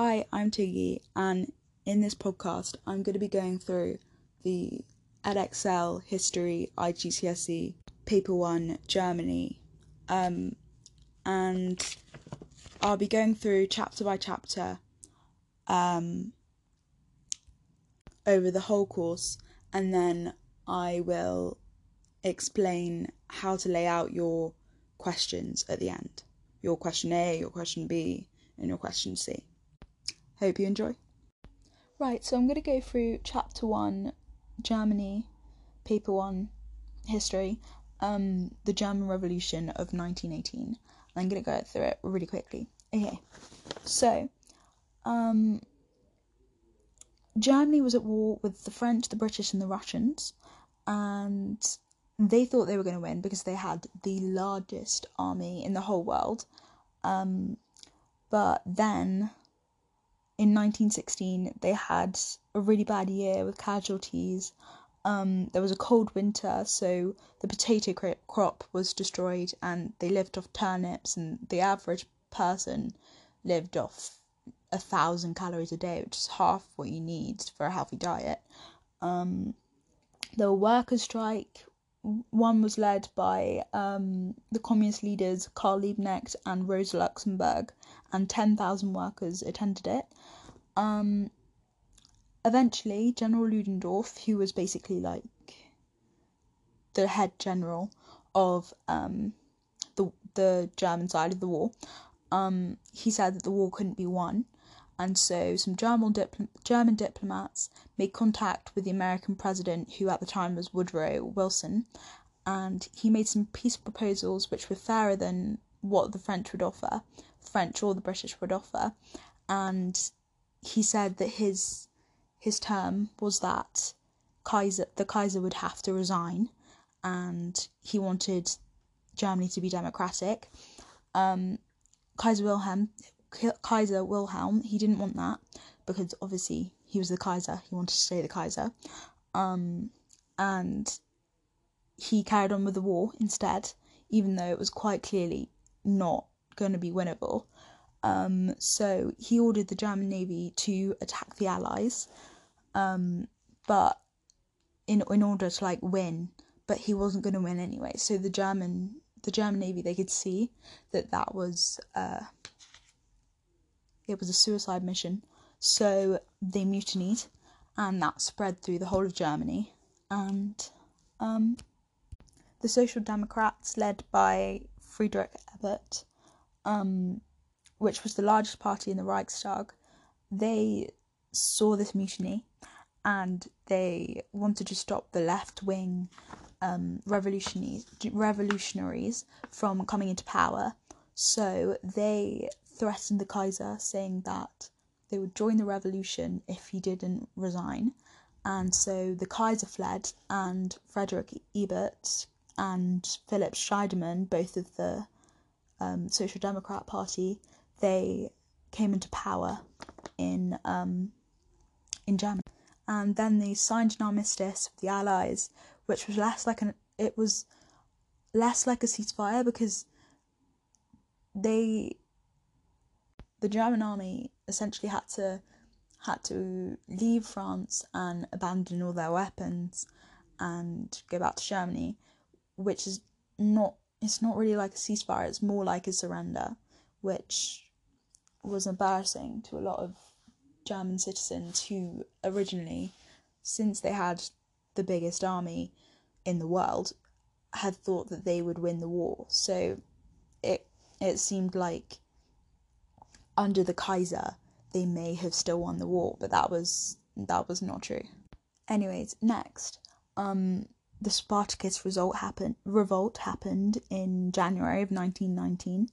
Hi, I'm Tiggy, and in this podcast, I'm going to be going through the Edexcel History IGCSE Paper 1 Germany, and I'll be going through chapter by chapter over the whole course, and then I will explain how to lay out your questions at the end, your question A, your question B, and your question C. Hope you enjoy. Right, so I'm going to go through Chapter 1, Germany, Paper 1, History, the German Revolution of 1918. I'm going to go through it really quickly. Okay, so Germany was at war with the French, the British and the Russians, and they thought they were going to win because they had the largest army in the whole world. But then in 1916, they had a really bad year with casualties. There was a cold winter, so the potato crop was destroyed and they lived off turnips, and the average person lived off 1,000 calories a day, which is half what you need for a healthy diet. There were workers' strike. One was led by the communist leaders Karl Liebknecht and Rosa Luxemburg, and 10,000 workers attended it. Eventually, General Ludendorff, who was basically like the head general of the German side of the war, he said that the war couldn't be won, and so some German diplomats made contact with the American president, who at the time was Woodrow Wilson, and he made some peace proposals which were fairer than what the French would offer, French or the British would offer, and he said that his term was that the Kaiser would have to resign, and he wanted Germany to be democratic. Kaiser Wilhelm, he didn't want that because obviously he was the Kaiser, he wanted to stay the Kaiser, and he carried on with the war instead, even though it was quite clearly not going to be winnable. So he ordered the German Navy to attack the Allies, but in order to like win, but he wasn't going to win anyway. So the German Navy, they could see that was it was a suicide mission, so they mutinied, and that spread through the whole of Germany. And the Social Democrats, led by Friedrich Ebert, which was the largest party in the Reichstag, they saw this mutiny, and they wanted to stop the left-wing revolutionaries from coming into power. So they threatened the Kaiser, saying that they would join the revolution if he didn't resign. And so the Kaiser fled, and Friedrich Ebert and Philipp Scheidemann, both of the Social Democrat Party, they came into power in Germany. And then they signed an armistice with the Allies, which was less like a ceasefire, because the German army essentially had to leave France and abandon all their weapons and go back to Germany, which is not really like a ceasefire, it's more like a surrender, which was embarrassing to a lot of German citizens who originally, since they had the biggest army in the world, had thought that they would win the war. So it seemed like under the Kaiser they may have still won the war, but that was not true. Anyways, next, the Spartacus revolt happened in January of 1919.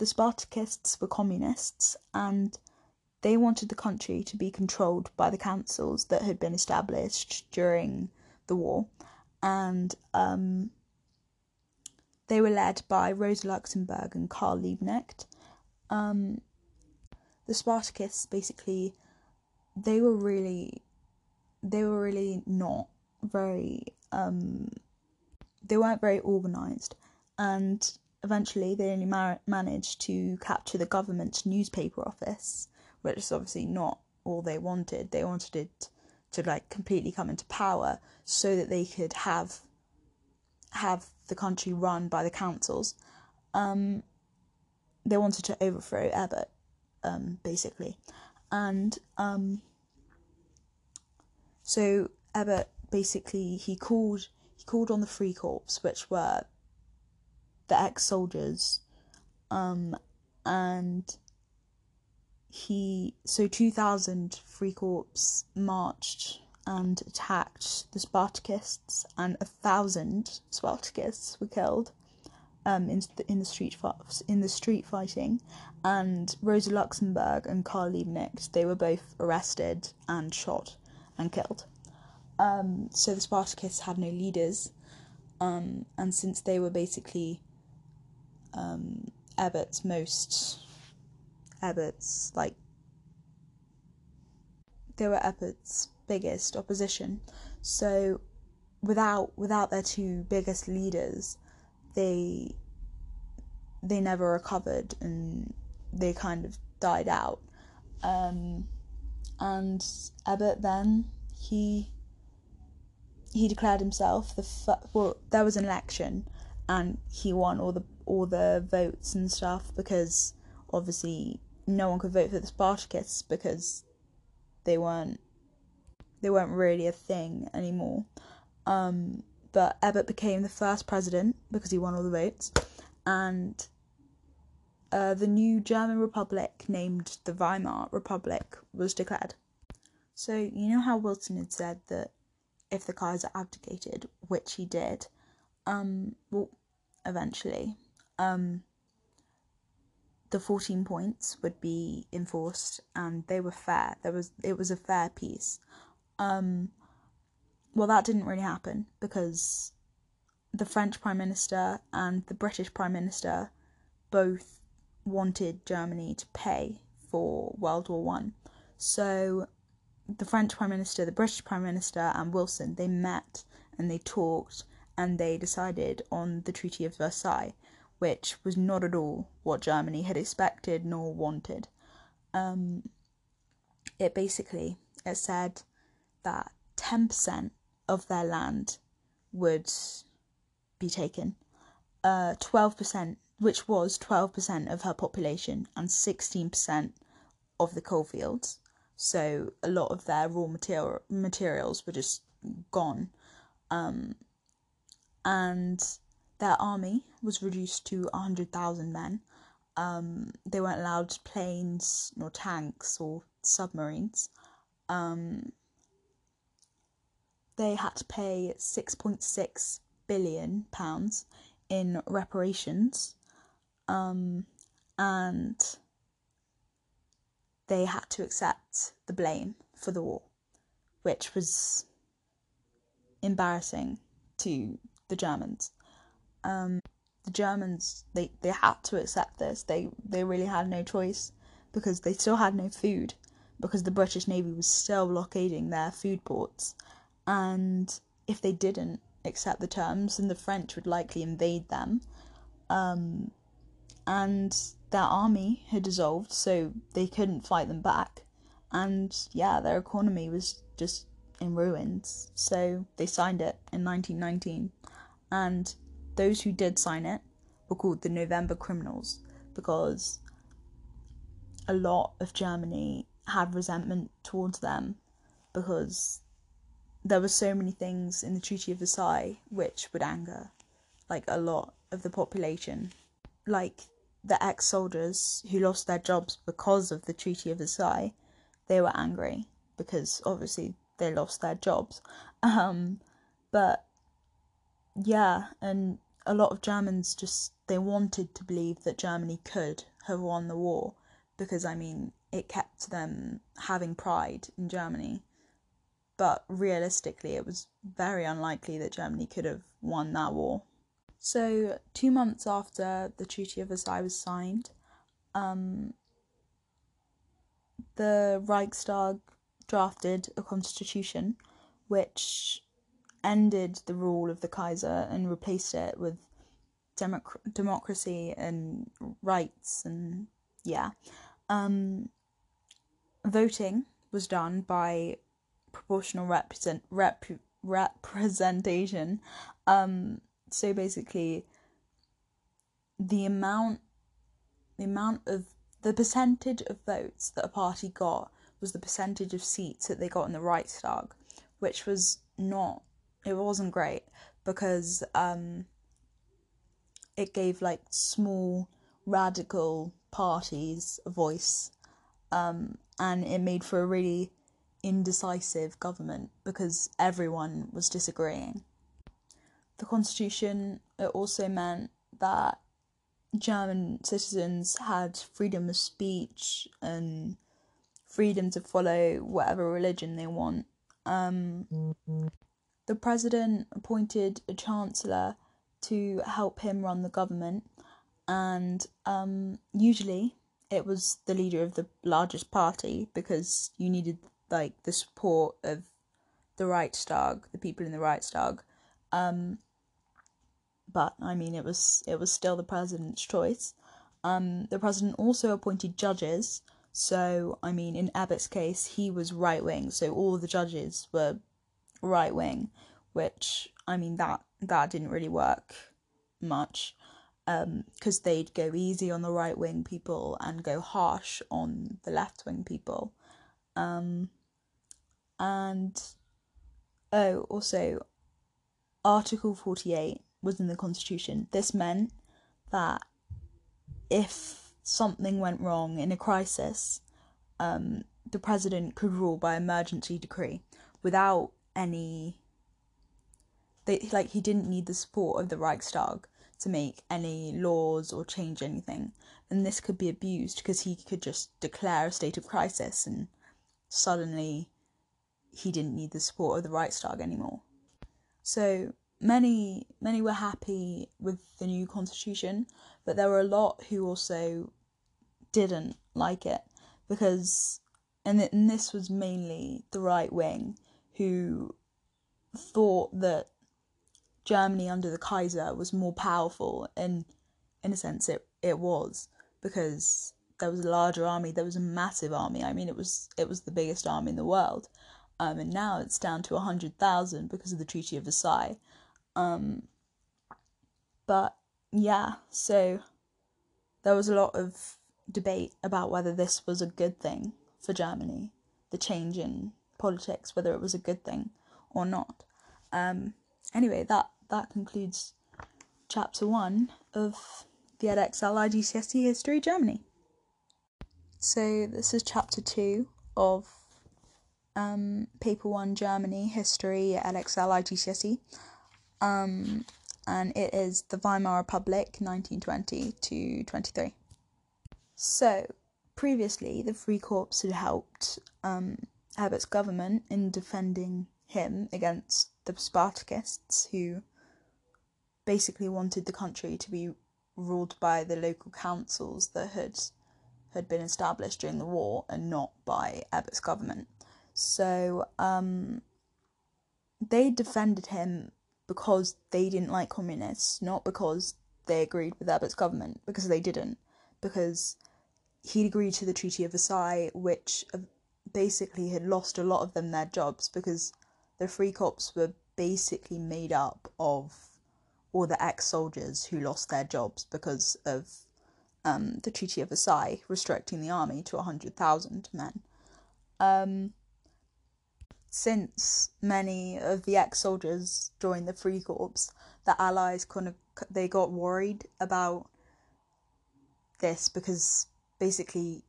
The Spartacists were communists, and they wanted the country to be controlled by the councils that had been established during the war, and they were led by Rosa Luxemburg and Karl Liebknecht. The Spartacists, basically, they were really not very, they weren't very organised, and eventually they only managed to capture the government's newspaper office, which is obviously not all they wanted. They wanted it to like completely come into power so that they could have the country run by the councils. They wanted to overthrow Ebert, basically. And so Ebert basically he called on the Free Corps, which were the ex-soldiers, and so 2,000 Free Corps marched and attacked the Spartacists, and 1,000 Spartacists were killed in the street fighting. And Rosa Luxemburg and Karl Liebknecht, they were both arrested and shot and killed. So the Spartacists had no leaders, and since they were basically Ebert's biggest opposition. So without their two biggest leaders, they never recovered and they kind of died out. And Ebert then he declared himself there was an election and he won all the votes and stuff, because obviously no one could vote for the Spartacists because they weren't really a thing anymore. But Ebert became the first president because he won all the votes, and the new German Republic, named the Weimar Republic, was declared. So you know how Wilson had said that if the Kaiser abdicated, which he did, eventually, the 14 points would be enforced, and they were fair. It was a fair peace. Well, that didn't really happen, because the French Prime Minister and the British Prime Minister both wanted Germany to pay for World War I. So the French Prime Minister, the British Prime Minister and Wilson, they met and they talked and they decided on the Treaty of Versailles, which was not at all what Germany had expected nor wanted. It said that 10% of their land would be taken, 12%, which was 12% of her population, and 16% of the coalfields. So a lot of their raw materials were just gone, and their army was reduced to 100,000 men. They weren't allowed planes, nor tanks, or submarines. They had to pay £6.6 billion in reparations, and they had to accept the blame for the war, which was embarrassing to the Germans. The Germans, they had to accept this. They really had no choice, because they still had no food, because the British Navy was still blockading their food ports. And if they didn't accept the terms, then the French would likely invade them. And their army had dissolved, so they couldn't fight them back. And yeah, their economy was just in ruins. So they signed it in 1919. And those who did sign it were called the November Criminals, because a lot of Germany had resentment towards them, because there were so many things in the Treaty of Versailles which would anger, like, a lot of the population. Like, the ex-soldiers who lost their jobs because of the Treaty of Versailles, they were angry, because, obviously, they lost their jobs. But, yeah, and a lot of Germans they wanted to believe that Germany could have won the war, because, I mean, it kept them having pride in Germany. But realistically, it was very unlikely that Germany could have won that war. So 2 months after the Treaty of Versailles was signed, the Reichstag drafted a constitution which ended the rule of the Kaiser and replaced it with democracy and rights and yeah. Voting was done by proportional representation. So basically, the percentage of votes that a party got was the percentage of seats that they got in the Reichstag, which was not, it wasn't great, because it gave like small radical parties a voice, and it made for a really indecisive government because everyone was disagreeing. The constitution, it also meant that German citizens had freedom of speech and freedom to follow whatever religion they want. The president appointed a chancellor to help him run the government, and usually it was the leader of the largest party, because you needed like the support of the Reichstag, the people in the Reichstag. But I mean, it was still the president's choice. The president also appointed judges. So I mean, in Ebert's case, he was right wing, so all the judges were right wing, which I mean that didn't really work much, because they'd go easy on the right wing people and go harsh on the left wing people. Also, Article 48 was in the Constitution. This meant that if something went wrong in a crisis, the president could rule by emergency decree without any... he didn't need the support of the Reichstag to make any laws or change anything. And this could be abused because he could just declare a state of crisis and suddenly he didn't need the support of the Reichstag anymore. So many were happy with the new constitution, but there were a lot who also didn't like it, because and this was mainly the right wing, who thought that Germany under the Kaiser was more powerful, and in a sense it was, because there was a larger army, there was a massive army. I mean, it was the biggest army in the world, and now it's down to 100,000 because of the Treaty of Versailles. But yeah, so there was a lot of debate about whether this was a good thing for Germany, the change in politics, whether it was a good thing or not. Anyway, that concludes chapter 1 of the Edexcel IGCSE History Germany. So this is chapter 2 of paper 1 Germany history at Edexcel IGCSE, and it is the Weimar Republic 1920 to 23. So previously the Free Corps had helped Ebert's government in defending him against the Spartacists, who basically wanted the country to be ruled by the local councils that had been established during the war and not by Ebert's government. So they defended him because they didn't like communists, not because they agreed with Ebert's government, because they didn't, because he agreed to the Treaty of Versailles, which basically had lost a lot of them their jobs, because the Free Corps were basically made up of all the ex-soldiers who lost their jobs because of the Treaty of Versailles restricting the army to 100,000 men. Since many of the ex-soldiers joined the Free Corps, the Allies they got worried about this, because basically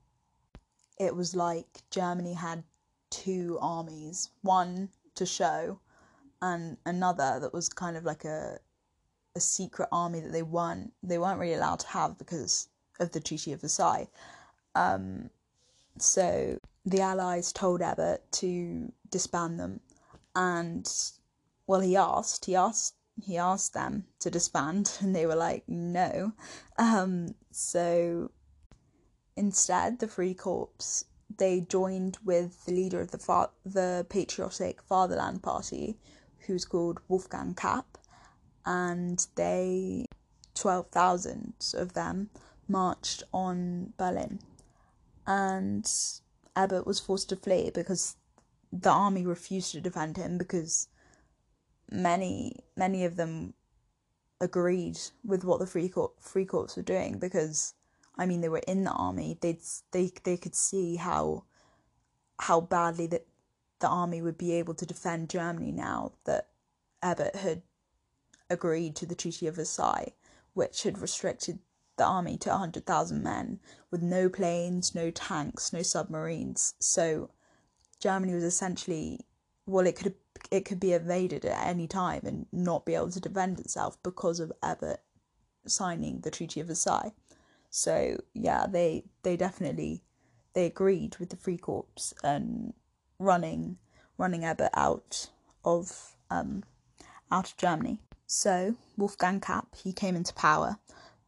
it was like Germany had two armies, one to show and another that was kind of like a secret army that they weren't really allowed to have because of the Treaty of Versailles. So the Allies told Ebert to disband them, and well, he asked them to disband, and they were like, no. So instead, the Free Corps, they joined with the leader of the Patriotic Fatherland Party, who's called Wolfgang Kapp, and they 12,000 of them marched on Berlin, and Ebert was forced to flee because the army refused to defend him, because many of them agreed with what the Free Corps were doing, because, I mean, they were in the army. They could see how badly that the army would be able to defend Germany now that Ebert had agreed to the Treaty of Versailles, which had restricted the army to 100,000 men with no planes, no tanks, no submarines. So Germany was essentially, well, it could be invaded at any time and not be able to defend itself because of Ebert signing the Treaty of Versailles. So yeah, they definitely agreed with the Free Corps and running Ebert out of Germany. So Wolfgang Kapp, he came into power,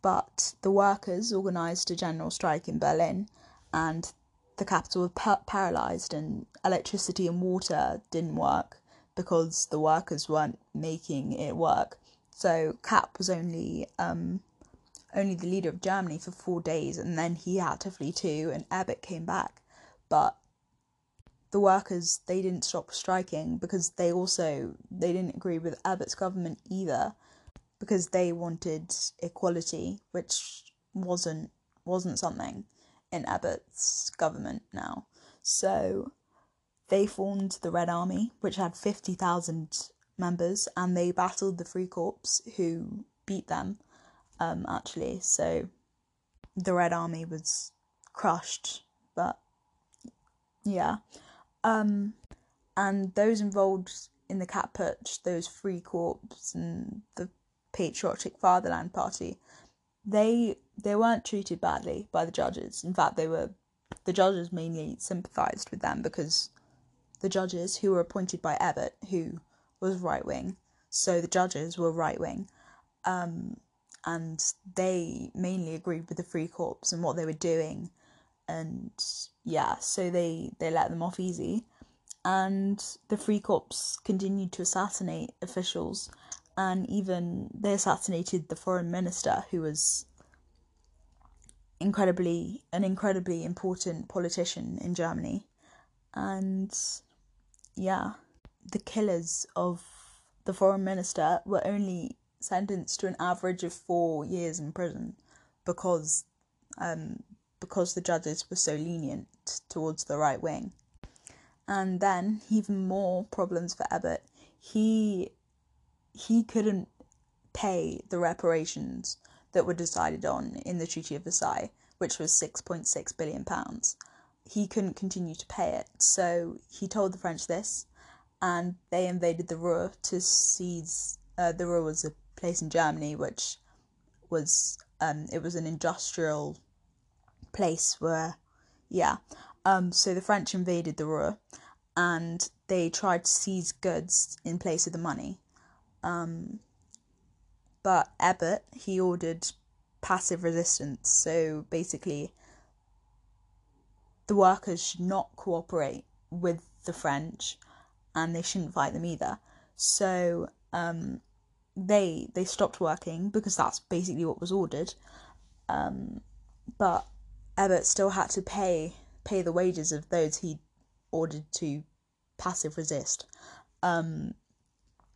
but the workers organised a general strike in Berlin, and the capital was paralysed, and electricity and water didn't work because the workers weren't making it work. So Kapp was only the leader of Germany for 4 days, and then he had to flee too, and Ebert came back. But the workers, they didn't stop striking, because they didn't agree with Ebert's government either, because they wanted equality, which wasn't something in Ebert's government now. So they formed the Red Army, which had 50,000 members, and they battled the Free Corps, who beat them, actually. So the Red Army was crushed, but yeah. And those involved in the Kapp Putsch, those Free Corps and the Patriotic Fatherland Party, they weren't treated badly by the judges. In fact, the judges mainly sympathised with them, because the judges who were appointed by Ebert, who was right-wing, so the judges were right-wing, and they mainly agreed with the Free Corps and what they were doing, and yeah, so they let them off easy. And the Free Corps continued to assassinate officials, and even they assassinated the foreign minister, who was an incredibly important politician in Germany. And yeah, the killers of the foreign minister were only sentenced to an average of 4 years in prison, because the judges were so lenient towards the right wing. And then even more problems for Ebert. He couldn't pay the reparations that were decided on in the Treaty of Versailles, which was £6.6 billion. He couldn't continue to pay it, so he told the French this, and they invaded the Ruhr to seize... the Ruhr was a place in Germany which was... it was an industrial place where... yeah. So the French invaded the Ruhr, and they tried to seize goods in place of the money. But Ebert, he ordered passive resistance, so basically the workers should not cooperate with the French, and they shouldn't fight them either. So they stopped working, because that's basically what was ordered, but Ebert still had to pay the wages of those he ordered to passive resist.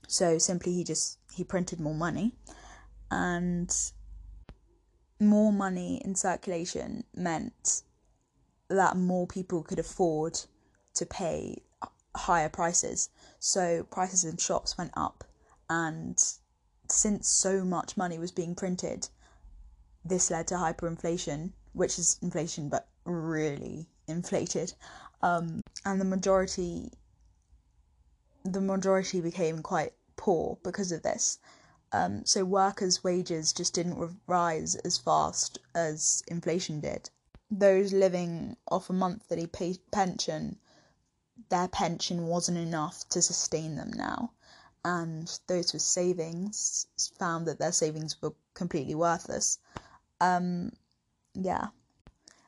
So simply he printed more money, and more money in circulation meant that more people could afford to pay higher prices. So prices in shops went up, and since so much money was being printed, this led to hyperinflation, which is inflation but really inflated, and the majority became quite poor because of this. So workers' wages just didn't rise as fast as inflation did. Those living off a monthly pension, their pension wasn't enough to sustain them now. And those with savings found that their savings were completely worthless. Yeah.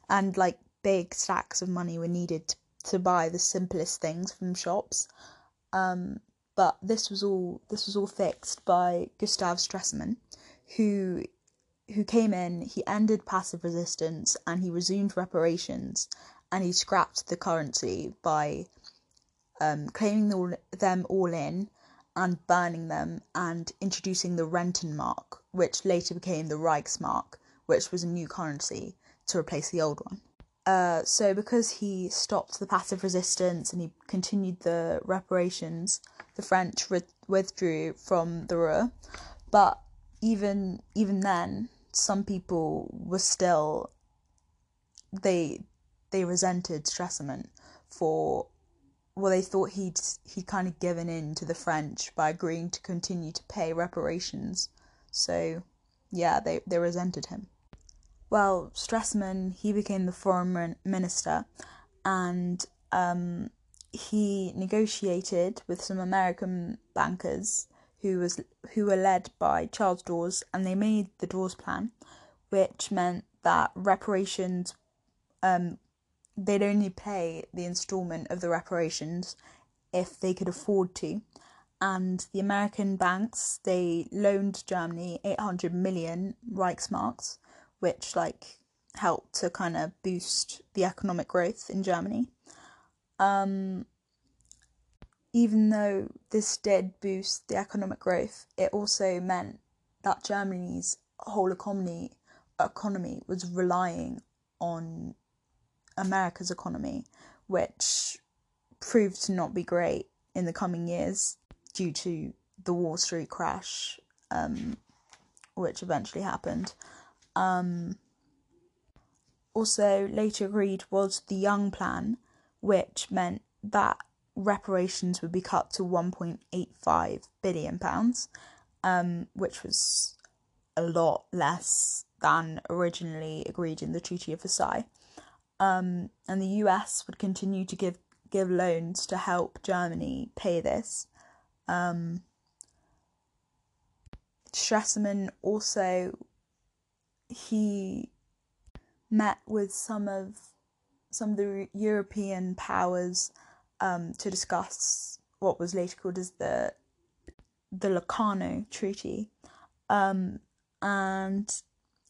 And like big stacks of money were needed to buy the simplest things from shops. But this was all fixed by Gustav Stresemann, who who came in, he ended passive resistance and he resumed reparations, and he scrapped the currency by claiming them all in and burning them and introducing the Rentenmark, which later became the Reichsmark, which was a new currency to replace the old one. So because he stopped the passive resistance and he continued the reparations, the French withdrew from the Ruhr. But even then, some people were still, they resented Stresemann for, well, they thought he'd kind of given in to the French by agreeing to continue to pay reparations. So yeah, they resented him. Well, Stresemann, he became the foreign minister, and he negotiated with some American bankers who were led by Charles Dawes, and they made the Dawes Plan, which meant that reparations, they'd only pay the instalment of the reparations if they could afford to. And the American banks, they loaned Germany 800 million Reichsmarks, which helped to kind of boost the economic growth in Germany. Even though this did boost the economic growth, it also meant that Germany's whole economy was relying on America's economy, which proved to not be great in the coming years due to the Wall Street crash, which eventually happened. Also later agreed was the Young Plan, which meant that reparations would be cut to £1.85 billion, which was a lot less than originally agreed in the Treaty of Versailles. And the US would continue to give loans to help Germany pay this. Stresemann also, he met with some of the European powers to discuss what was later called as the Locarno Treaty, and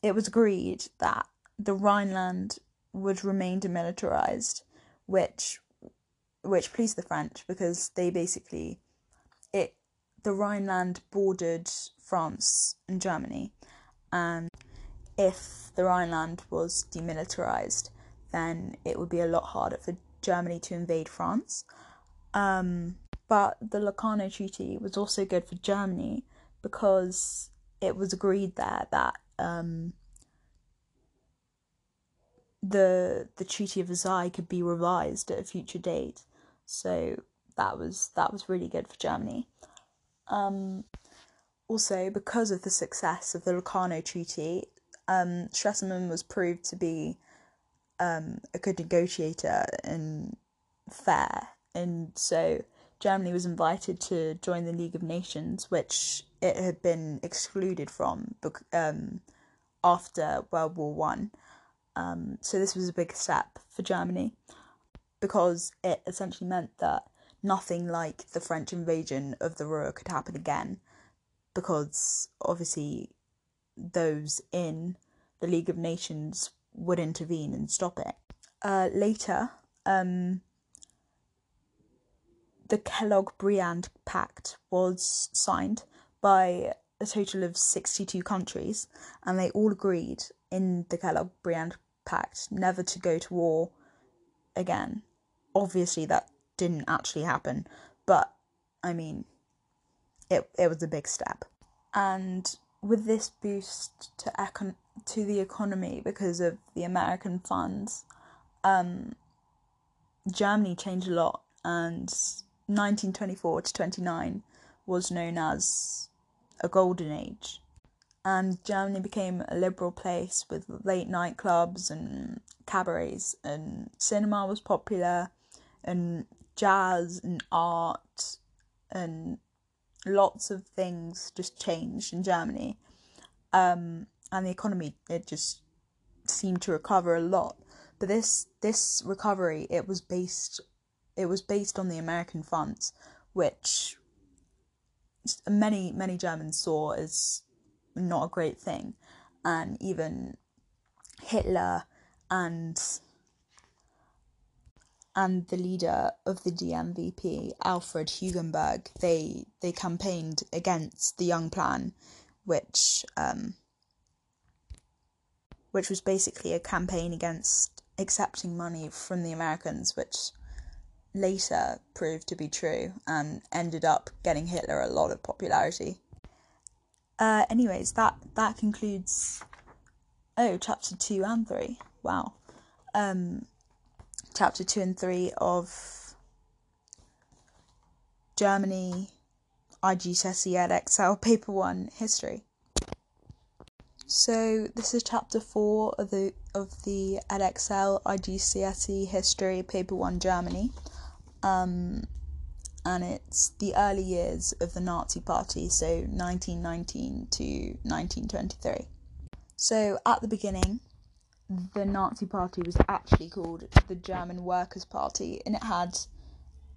it was agreed that the Rhineland would remain demilitarized, which pleased the French because they basically the Rhineland bordered France and Germany, and if the Rhineland was demilitarized, then it would be a lot harder for Germany to invade France. But the Locarno Treaty was also good for Germany because it was agreed there that the Treaty of Versailles could be revised at a future date. So that was really good for Germany. Also, because of the success of the Locarno Treaty, Stresemann was proved to be a good negotiator and fair, and so Germany was invited to join the League of Nations, which it had been excluded from after World War I. So this was a big step for Germany because it essentially meant that nothing like the French invasion of the Ruhr could happen again, because obviously those in the League of Nations would intervene and stop it. Later, the Kellogg-Briand Pact was signed by a total of 62 countries, and they all agreed in the Kellogg-Briand Pact never to go to war again. Obviously, that didn't actually happen, but I mean, it was a big step. And with this boost to the economy because of the American funds, Germany changed a lot, and 1924 to 29 was known as a golden age. And Germany became a liberal place with late night clubs and cabarets, and cinema was popular, and jazz and art, and lots of things just changed in Germany. And the economy, it just seemed to recover a lot. But this recovery, it was based on the American funds, which many Germans saw as not a great thing. and even Hitler and the leader of the DMVP, Alfred Hugenberg, they campaigned against the Young Plan, which was basically a campaign against accepting money from the Americans, which later proved to be true and ended up getting Hitler a lot of popularity. Anyways, that concludes chapter 2 and 3. Wow. Chapter 2 and 3 of Germany, IGCSE, Edexcel, Paper 1, History. So this is chapter 4 of the Edexcel, IGCSE, History, Paper 1, Germany. And it's the early years of the Nazi Party, so 1919 to 1923. So at the beginning, the Nazi Party was actually called the German Workers' Party, and it had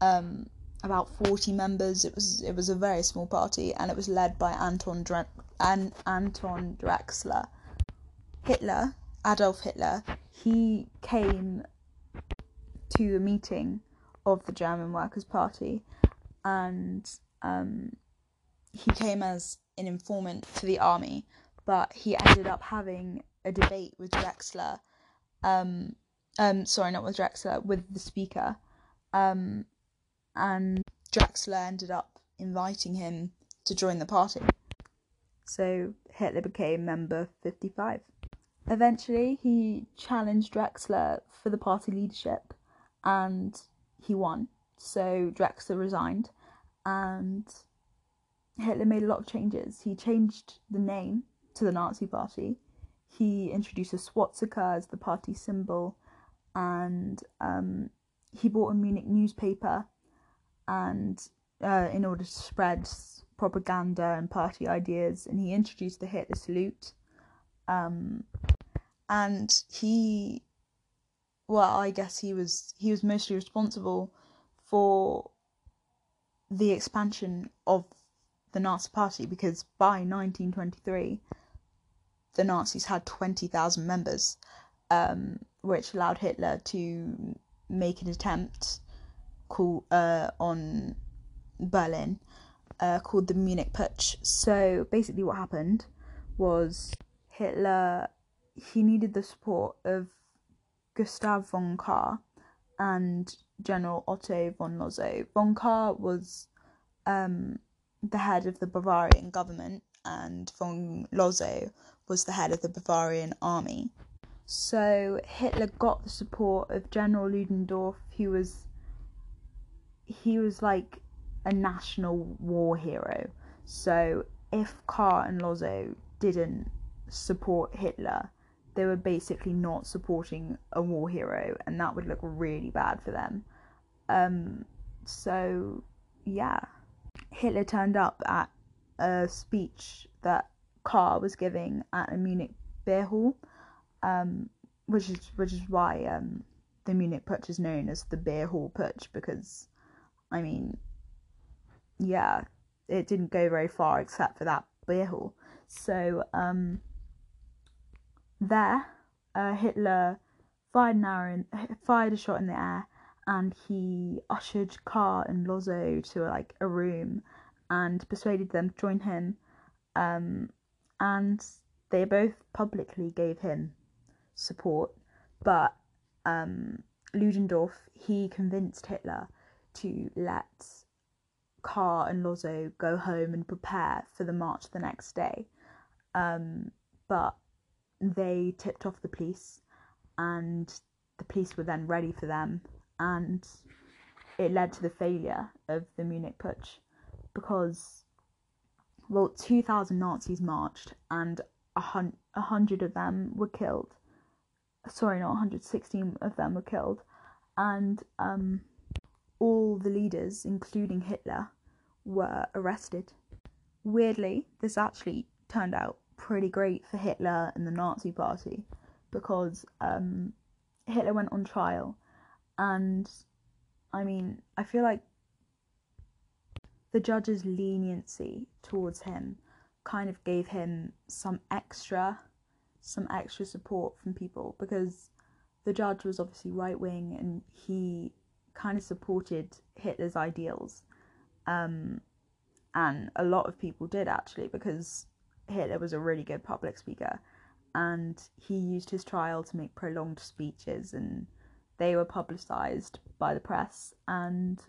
about 40 members. It was a very small party, and it was led by Anton Drexler. Hitler, Adolf Hitler, he came to a meeting of the German Workers' Party, and he came as an informant to the army, but he ended up having a debate with Drexler, with the speaker, and Drexler ended up inviting him to join the party. So Hitler became member 55. Eventually he challenged Drexler for the party leadership, and he won, so Drexler resigned, and Hitler made a lot of changes. He changed the name to the Nazi Party. He introduced a swastika as the party symbol, and he bought a Munich newspaper, and in order to spread propaganda and party ideas, and he introduced the Hitler salute, and he... Well, I guess he was mostly responsible for the expansion of the Nazi Party, because by 1923, the Nazis had 20,000 members, which allowed Hitler to make an attempt on Berlin, called the Munich Putsch. So basically what happened was Hitler, he needed the support of Gustav von Kahr and General Otto von Lossow. Von Kahr was the head of the Bavarian government, and von Lossow was the head of the Bavarian army. So Hitler got the support of General Ludendorff, who was... he was like a national war hero. So if Kahr and Lossow didn't support Hitler, they were basically not supporting a war hero, and that would look really bad for them. So yeah, Hitler turned up at a speech that Kahr was giving at a Munich beer hall, which is why the Munich Putsch is known as the beer hall putsch, because, I mean, yeah, it didn't go very far except for that beer hall. So there, Hitler fired a shot in the air, and he ushered Kahr and Lossow to a room and persuaded them to join him, and they both publicly gave him support, but Ludendorff, he convinced Hitler to let Kahr and Lossow go home and prepare for the march the next day, but they tipped off the police, and the police were then ready for them, and it led to the failure of the Munich Putsch, because, well, 2,000 Nazis marched, and 100 of them were killed. Sorry, not 100, 16 of them were killed, and all the leaders, including Hitler, were arrested. Weirdly, this actually turned out pretty great for Hitler and the Nazi Party, because Hitler went on trial, and I mean, I feel like the judge's leniency towards him kind of gave him some extra some extra support from people, because the judge was obviously right-wing and he kind of supported Hitler's ideals, and a lot of people did actually, because Hitler was a really good public speaker and he used his trial to make prolonged speeches and they were publicised by the press, and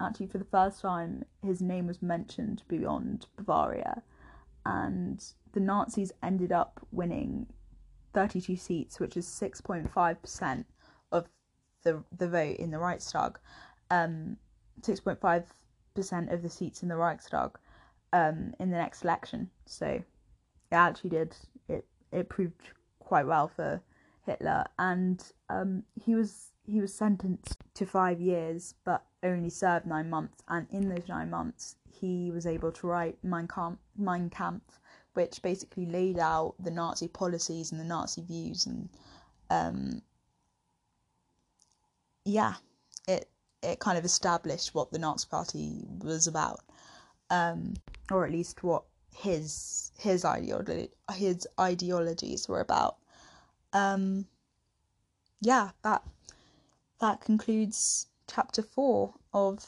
actually for the first time his name was mentioned beyond Bavaria, and the Nazis ended up winning 32 seats, which is 6.5% of the vote in the Reichstag, 6.5% of the seats in the Reichstag in the next election. So it actually did, it proved quite well for Hitler, and he was sentenced to 5 years but only served 9 months, and in those 9 months he was able to write Mein Kampf, which basically laid out the Nazi policies and the Nazi views, and it kind of established what the Nazi Party was about, or at least what his ideologies were about. That concludes chapter 4 of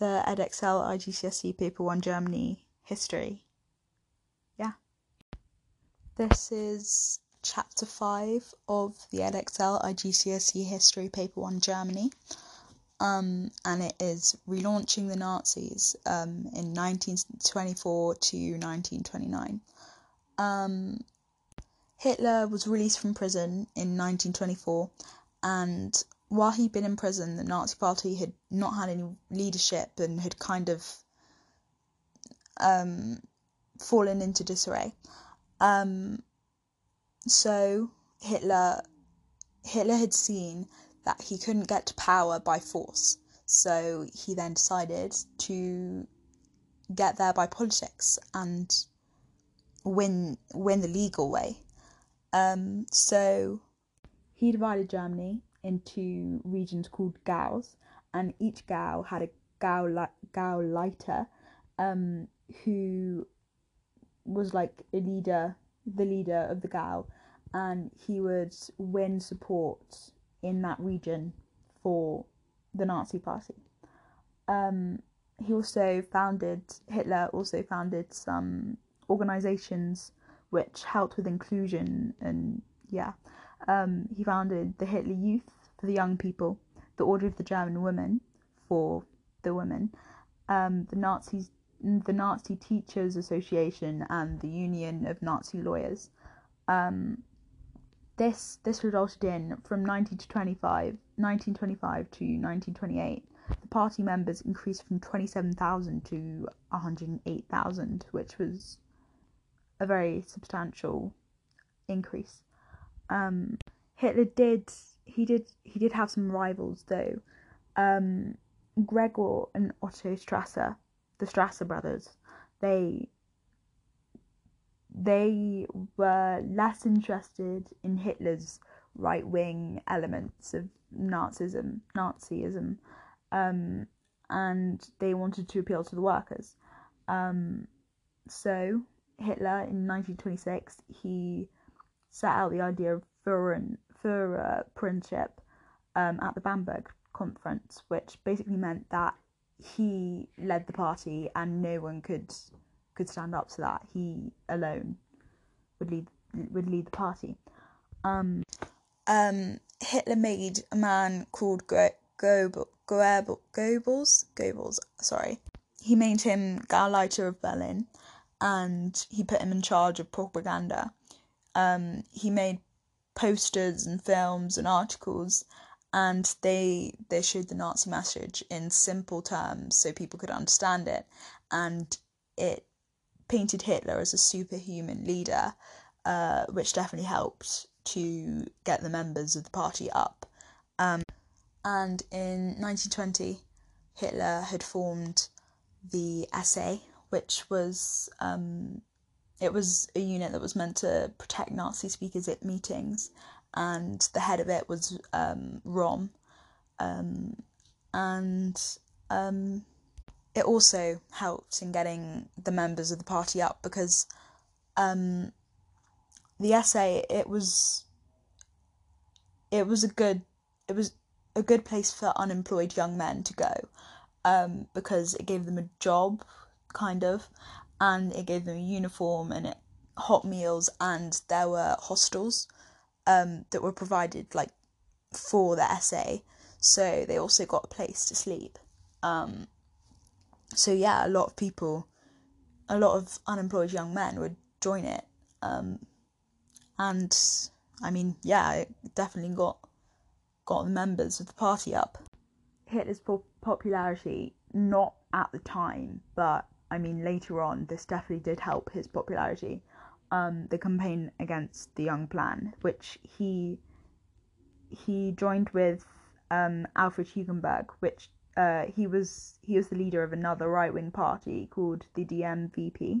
the Edexcel IGCSE Paper 1 Germany history. Yeah. This is chapter 5 of the Edexcel IGCSE history Paper 1 Germany. And it is relaunching the Nazis in 1924 to 1929. Hitler was released from prison in 1924, and while he'd been in prison, the Nazi Party had not had any leadership and had kind of fallen into disarray. So Hitler had seen that he couldn't get to power by force, so he then decided to get there by politics and win the legal way. So he divided Germany into regions called Gaus, and each Gau had a Gauleiter, who was like the leader of the Gau, and he would win support in that region for the Nazi Party. Hitler also founded some organisations which helped with inclusion, and he founded the Hitler Youth for the young people, the Order of the German Women for the women, the Nazi Teachers Association, and the Union of Nazi Lawyers. This resulted in, from 1925 to 1928, the party members increased from 27,000 to 108,000, which was a very substantial increase. Hitler did have some rivals though. Gregor and Otto Strasser, the Strasser brothers, they were less interested in Hitler's right wing elements of Nazism, and they wanted to appeal to the workers. So Hitler, in 1926, he set out the idea of Führerprinzip at the Bamberg Conference, which basically meant that he led the party and no one could stand up to that. He alone would lead the party. Hitler made a man called Goebbels. Sorry, he made him Gauleiter of Berlin, and he put him in charge of propaganda. He made posters and films and articles, and they showed the Nazi message in simple terms so people could understand it, and it painted Hitler as a superhuman leader, which definitely helped to get the members of the party up. And in 1920, Hitler had formed the SA, which was it was a unit that was meant to protect Nazi speakers at meetings, and the head of it was Röhm, and it also helped in getting the members of the party up, because the SA, it was a good place for unemployed young men to go, because it gave them a job, kind of, and it gave them a uniform and hot meals, and there were hostels that were provided like for the SA, so they also got a place to sleep. So yeah, a lot of unemployed young men would join it, and I mean, yeah, it definitely got the members of the party up. Hitler's popularity, not at the time, but I mean later on, this definitely did help his popularity. The campaign against the Young Plan, which he joined with Alfred Hugenberg, which he was the leader of another right wing party called the DMVP,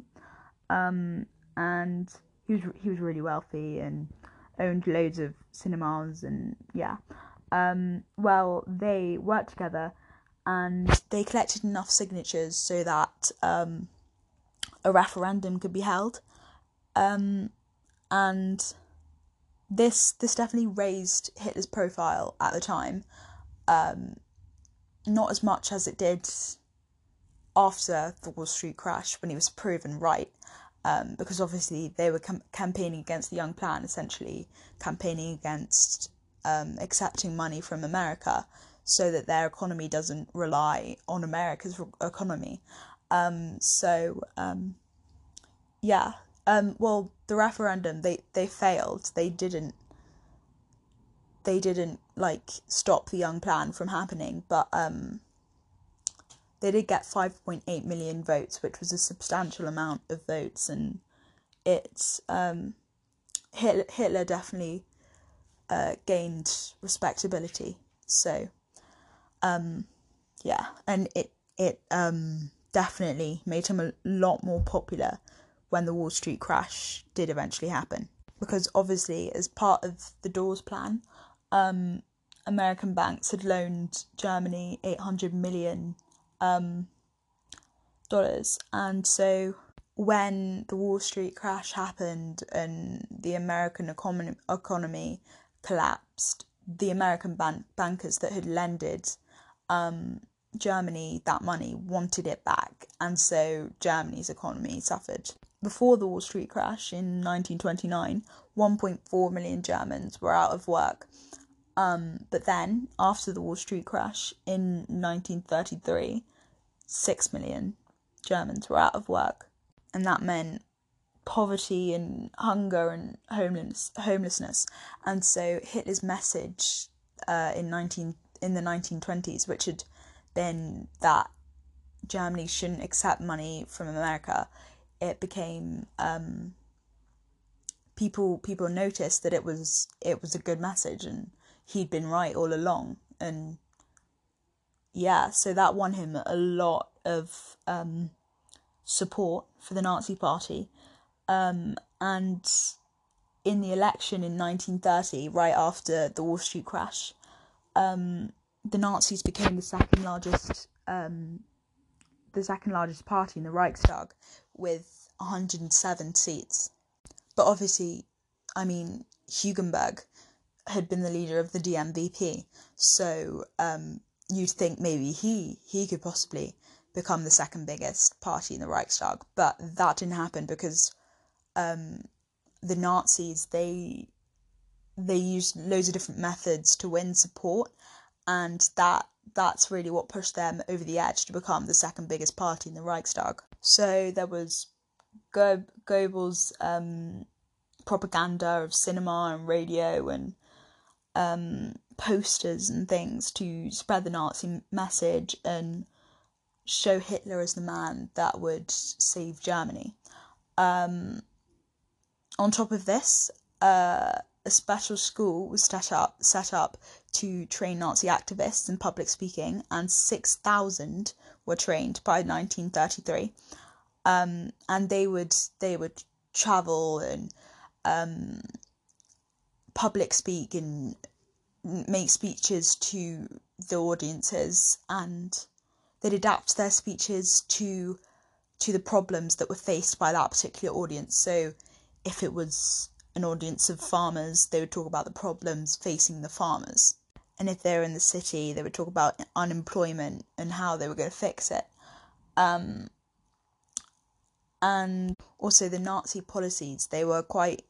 and he was really wealthy and owned loads of cinemas, and yeah. Well, they worked together and they collected enough signatures so that a referendum could be held, and this definitely raised Hitler's profile at the time, not as much as it did after the Wall Street crash when he was proven right, because obviously they were campaigning against the Young Plan, essentially campaigning against accepting money from America so that their economy doesn't rely on America's economy. Yeah. Well, the referendum, they failed. They didn't like stop the Young Plan from happening, but they did get 5.8 million votes, which was a substantial amount of votes, and it's Hitler definitely gained respectability. So, yeah, and it definitely made him a lot more popular when the Wall Street crash did eventually happen, because obviously as part of the Dawes Plan, American banks had loaned Germany $800 million, and so when the Wall Street crash happened and the American economy collapsed, the American bankers that had lended Germany that money wanted it back, and so Germany's economy suffered. Before the Wall Street crash in 1929, 1.4 million Germans were out of work. But then, after the Wall Street crash in 1933, 6 million Germans were out of work. And that meant poverty and hunger and homelessness. And so Hitler's message in the 1920s, which had been that Germany shouldn't accept money from America, it became people noticed that it was a good message and he'd been right all along, and yeah, so that won him a lot of support for the Nazi Party, and in the election in 1930, right after the Wall Street crash, the Nazis became the second largest party in the Reichstag with 107 seats. But obviously, I mean, Hugenberg had been the leader of the DMVP, so you'd think maybe he could possibly become the second biggest party in the Reichstag, but that didn't happen because the Nazis, they used loads of different methods to win support, and that's really what pushed them over the edge to become the second biggest party in the Reichstag. So there was Goebbels' propaganda of cinema and radio and posters and things to spread the Nazi message and show Hitler as the man that would save Germany. On top of this, a special school was set up to train Nazi activists in public speaking, and 6,000 were trained by 1933, and they would travel and public speak and make speeches to the audiences, and they'd adapt their speeches to the problems that were faced by that particular audience. So if it was an audience of farmers, they would talk about the problems facing the farmers. And if they were in the city, they would talk about unemployment and how they were going to fix it. And also the Nazi policies, they were quite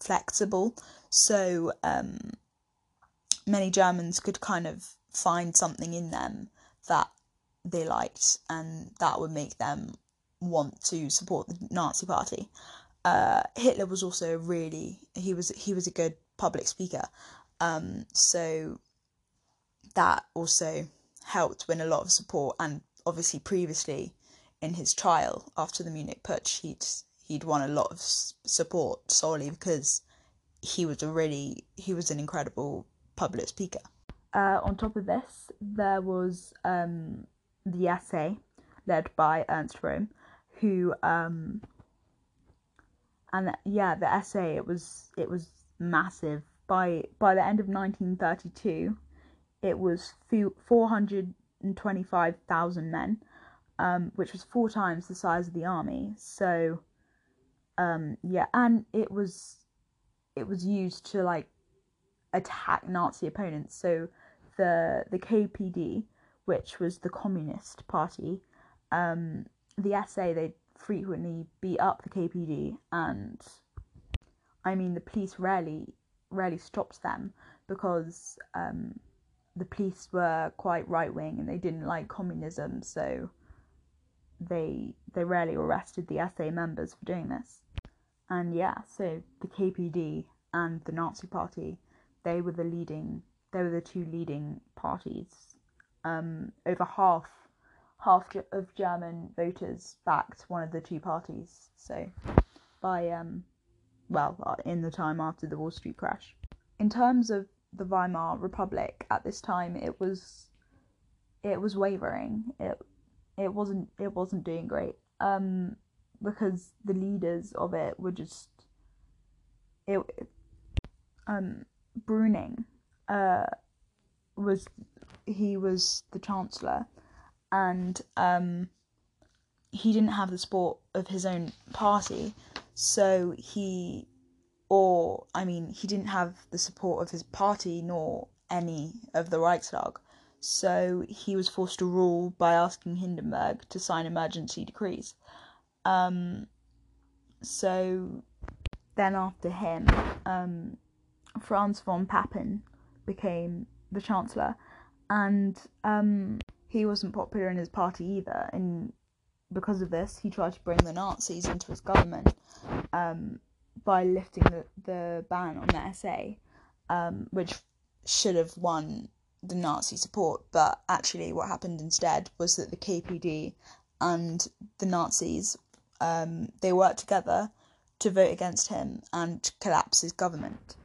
flexible. So many Germans could kind of find something in them that they liked, and that would make them want to support the Nazi Party. Hitler was also really, he was a good public speaker. So that also helped win a lot of support. And obviously previously in his trial after the Munich Putsch, he'd won a lot of support solely because he was an incredible public speaker. On top of this, there was the SA led by Ernst Röhm, who the SA, it was massive. By the end of 1932, it was 425,000 men, which was 4 times the size of the army. So, and it was used to like attack Nazi opponents. So the KPD, which was the Communist Party, the SA, they frequently beat up the KPD, and I mean the police rarely stopped them because the police were quite right-wing and they didn't like communism, so they rarely arrested the SA members for doing this. And so the KPD and the Nazi Party, they were the two leading parties. Over half of German voters backed one of the two parties, so by in the time after the Wall Street crash. In terms of the Weimar Republic at this time, it was wavering. It wasn't doing great, because the leaders of it were just Brüning was the chancellor, and he didn't have the support of his own party. So he didn't have the support of his party nor any of the Reichstag. So he was forced to rule by asking Hindenburg to sign emergency decrees. So then after him, Franz von Papen became the Chancellor, and he wasn't popular in his party either, and because of this he tried to bring the Nazis into his government by lifting the ban on the SA, which should have won the Nazi support, but actually what happened instead was that the KPD and the Nazis, they worked together to vote against him and collapse his government.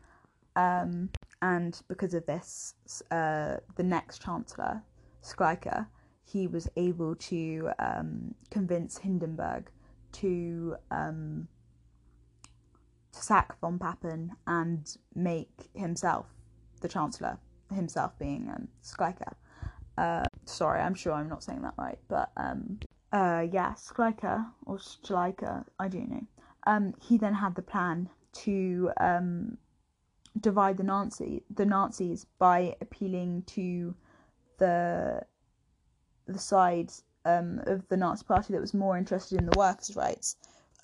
And because of this, the next Chancellor, Schleicher, he was able to convince Hindenburg to sack von Papen and make himself the Chancellor, himself being Schleicher. Sorry, I'm sure I'm not saying that right, but Schleicher, or Schleicher, I don't know. He then had the plan to divide the Nazis by appealing to the side of the Nazi Party that was more interested in the workers' rights,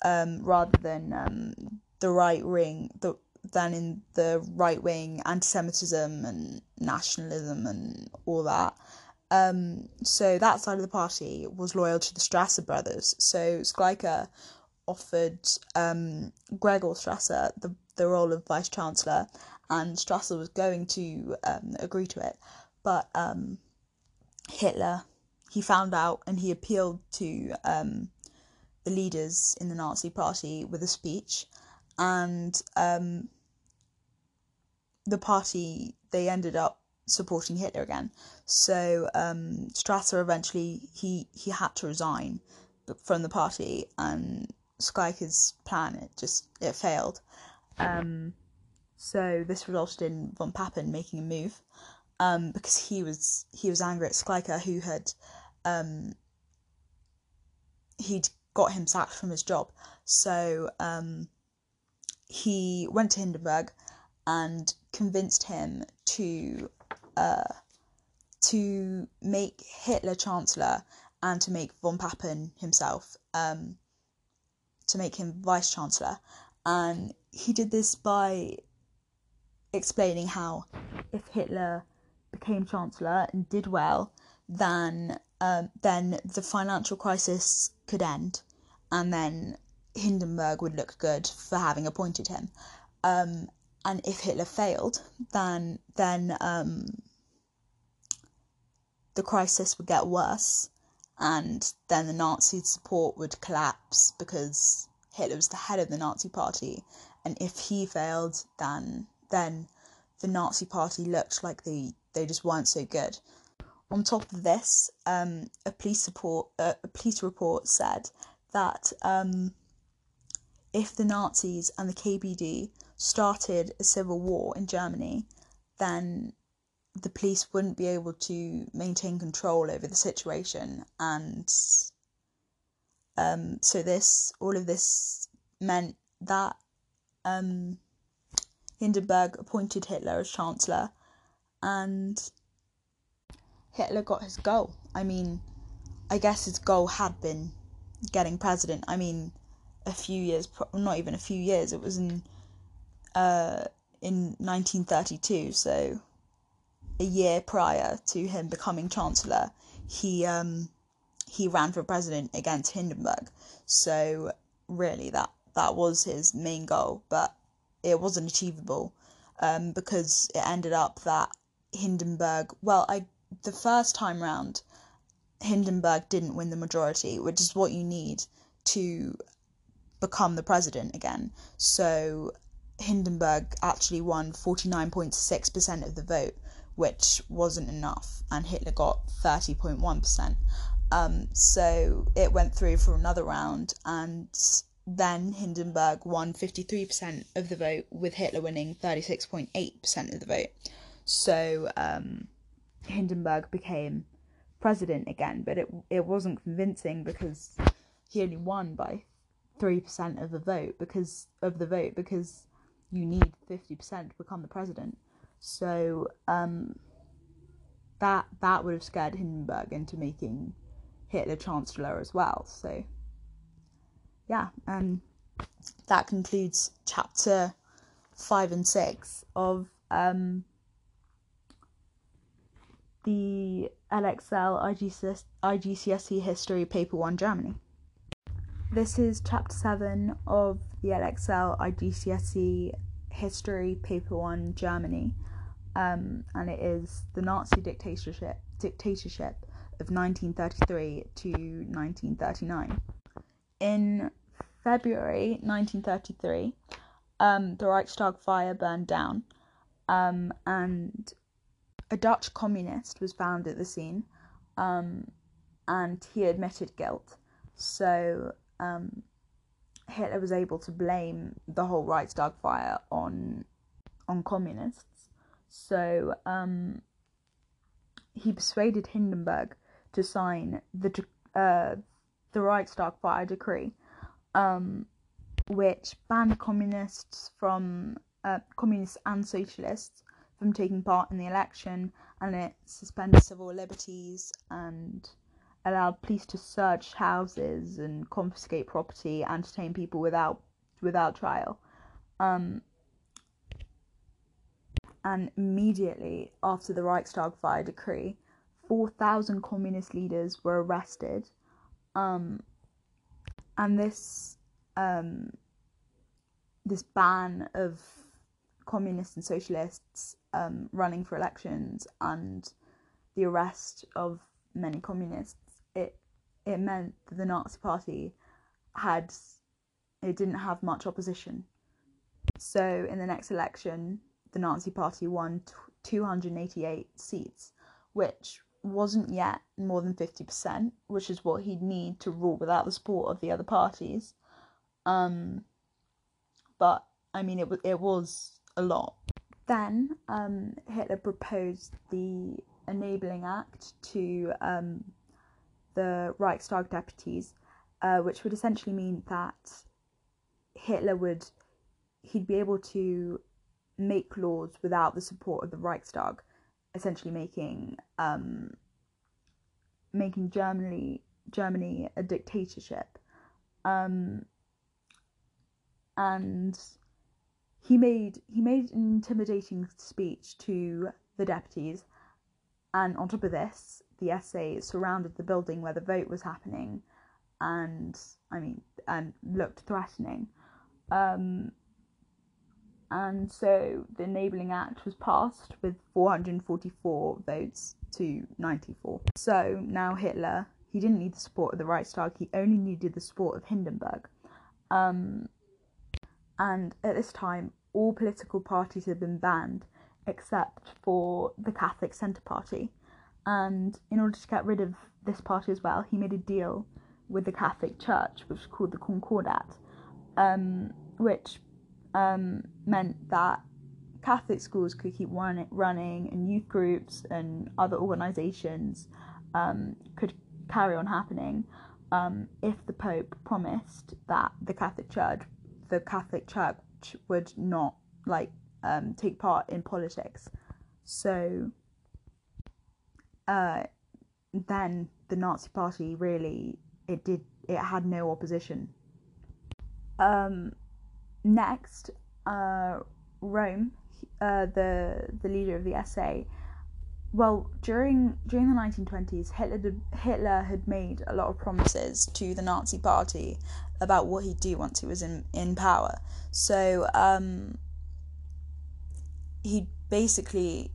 rather than in the right wing anti-Semitism and nationalism and all that. So that side of the party was loyal to the Strasser brothers. So Schleicher offered Gregor Strasser the role of Vice Chancellor, and Strasser was going to agree to it, but Hitler, he found out and he appealed to the leaders in the Nazi Party with a speech, and the party, they ended up supporting Hitler again. So Strasser eventually he had to resign from the party, and Schleicher's plan it failed. So this resulted in von Papen making a move, because he was angry at Schleicher, who had he'd got him sacked from his job. So he went to Hindenburg and convinced him to make Hitler Chancellor and to make von Papen himself, to make him Vice Chancellor. And he did this by explaining how if Hitler became Chancellor and did well, then the financial crisis could end, and then Hindenburg would look good for having appointed him. And if Hitler failed, then the crisis would get worse, and then the Nazi support would collapse because Hitler was the head of the Nazi Party, and if he failed, then the Nazi Party looked like they just weren't so good. On top of this, a police report said that if the Nazis and the KPD started a civil war in Germany, then the police wouldn't be able to maintain control over the situation, and so all of this meant that Hindenburg appointed Hitler as Chancellor, and Hitler got his goal. I mean, I guess his goal had been getting president. I mean, not even a few years, it was in 1932, so a year prior to him becoming Chancellor, he ran for president against Hindenburg. So really that was his main goal, but it wasn't achievable, because it ended up that Hindenburg, the first time round, Hindenburg didn't win the majority, which is what you need to become the president again. So Hindenburg actually won 49.6% of the vote, which wasn't enough, and Hitler got 30.1%. So it went through for another round, and then Hindenburg won 53% of the vote, with Hitler winning 36.8% of the vote. So Hindenburg became president again, but it wasn't convincing, because he only won by 3% of the vote, because you need 50% to become the president. So that would have scared Hindenburg into making Hitler Chancellor as well. So yeah, that concludes chapter 5 and 6 of the Edexcel IGCSE History Paper 1 Germany. This is Chapter 7 of the Edexcel IGCSE History Paper 1 Germany, and it is the Nazi dictatorship of 1933 to 1939. In February 1933, the Reichstag fire burned down, and a Dutch communist was found at the scene, and he admitted guilt. So Hitler was able to blame the whole Reichstag fire on communists. So he persuaded Hindenburg to sign the Reichstag fire decree, which banned communists and socialists from taking part in the election, and it suspended civil liberties and allowed police to search houses and confiscate property and detain people without trial. And immediately after the Reichstag fire decree, 4,000 communist leaders were arrested, and this ban of communists and socialists running for elections, and the arrest of many communists, it meant that the Nazi Party didn't have much opposition. So in the next election, the Nazi Party won 288 seats, which wasn't yet more than 50%, which is what he'd need to rule without the support of the other parties. But I mean, it was a lot. Then Hitler proposed the Enabling Act to the Reichstag deputies, which would essentially mean that Hitler would he'd be able to make laws without the support of the Reichstag, essentially making Germany a dictatorship. And he made an intimidating speech to the deputies, and on top of this, the SA surrounded the building where the vote was happening, and looked threatening. And so the Enabling Act was passed with 444 votes to 94. So now Hitler, he didn't need the support of the Reichstag, he only needed the support of Hindenburg. And at this time, all political parties had been banned except for the Catholic Centre Party. And in order to get rid of this party as well, he made a deal with the Catholic Church, which was called the Concordat, which meant that Catholic schools could keep running, and youth groups and other organisations could carry on happening if the Pope promised that the Catholic Church would not take part in politics. So then the Nazi Party really it had no opposition. Next, Röhm, the leader of the SA. Well, during the 1920s, Hitler had made a lot of promises to the Nazi Party about what he'd do once he was in power. So he basically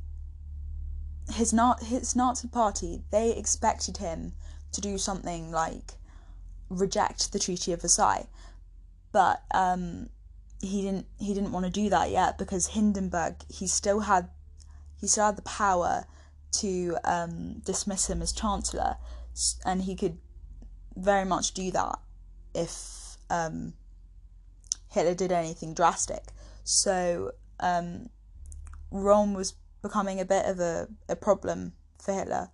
his Nazi Party, they expected him to do something like reject the Treaty of Versailles, but he didn't want to do that yet, because Hindenburg, he still had the power to dismiss him as Chancellor, and he could very much do that if Hitler did anything drastic. So Rome was becoming a bit of a problem for Hitler,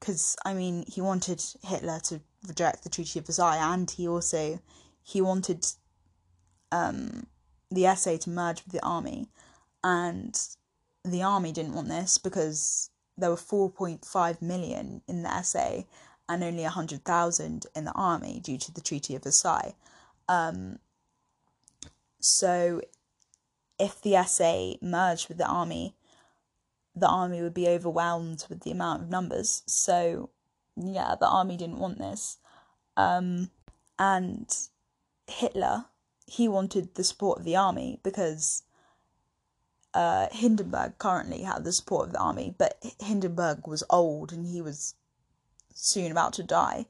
because he wanted Hitler to reject the Treaty of Versailles, and he wanted the SA to merge with the army, and the army didn't want this because there were 4.5 million in the SA and only 100,000 in the army due to the Treaty of Versailles. So if the SA merged with the army would be overwhelmed with the amount of numbers. So yeah, the army didn't want this. And Hitler, he wanted the support of the army because Hindenburg currently had the support of the army, but Hindenburg was old and he was soon about to die.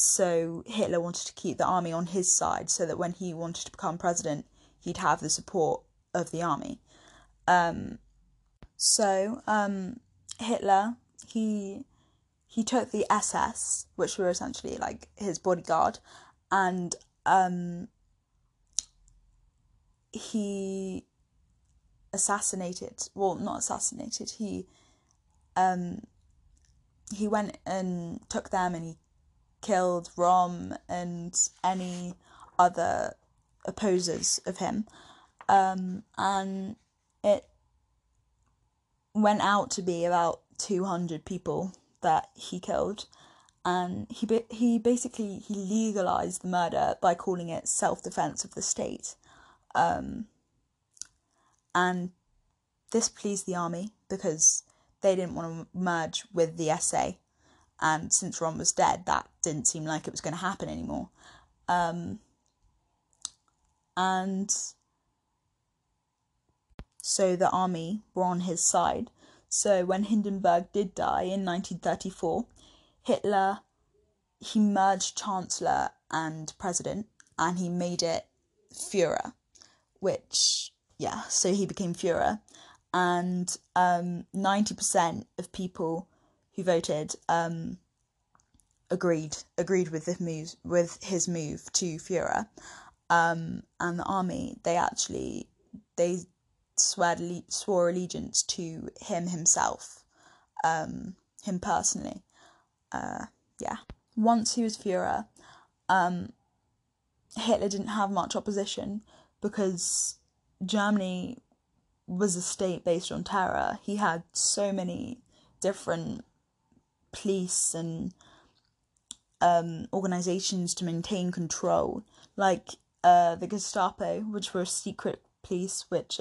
So Hitler wanted to keep the army on his side so that when he wanted to become president, he'd have the support of the army. Hitler, he took the SS, which were essentially like his bodyguard, and he he went and took them, and he killed Röhm and any other opposers of him, and it went out to be about 200 people that he killed, and he legalized the murder by calling it self-defense of the state, and this pleased the army because they didn't want to merge with the SA, and since Röhm was dead, that didn't seem like it was going to happen anymore. And so the army were on his side. So when Hindenburg did die in 1934, Hitler, he merged Chancellor and President, and he made it Führer, so he became Führer, and 90% of people who voted agreed with this move, with his move to Führer, and the army, they swore allegiance to him himself, him personally. Once he was Führer, Hitler didn't have much opposition because Germany was a state based on terror. He had so many different police and organizations to maintain control, like the Gestapo, which were secret police, which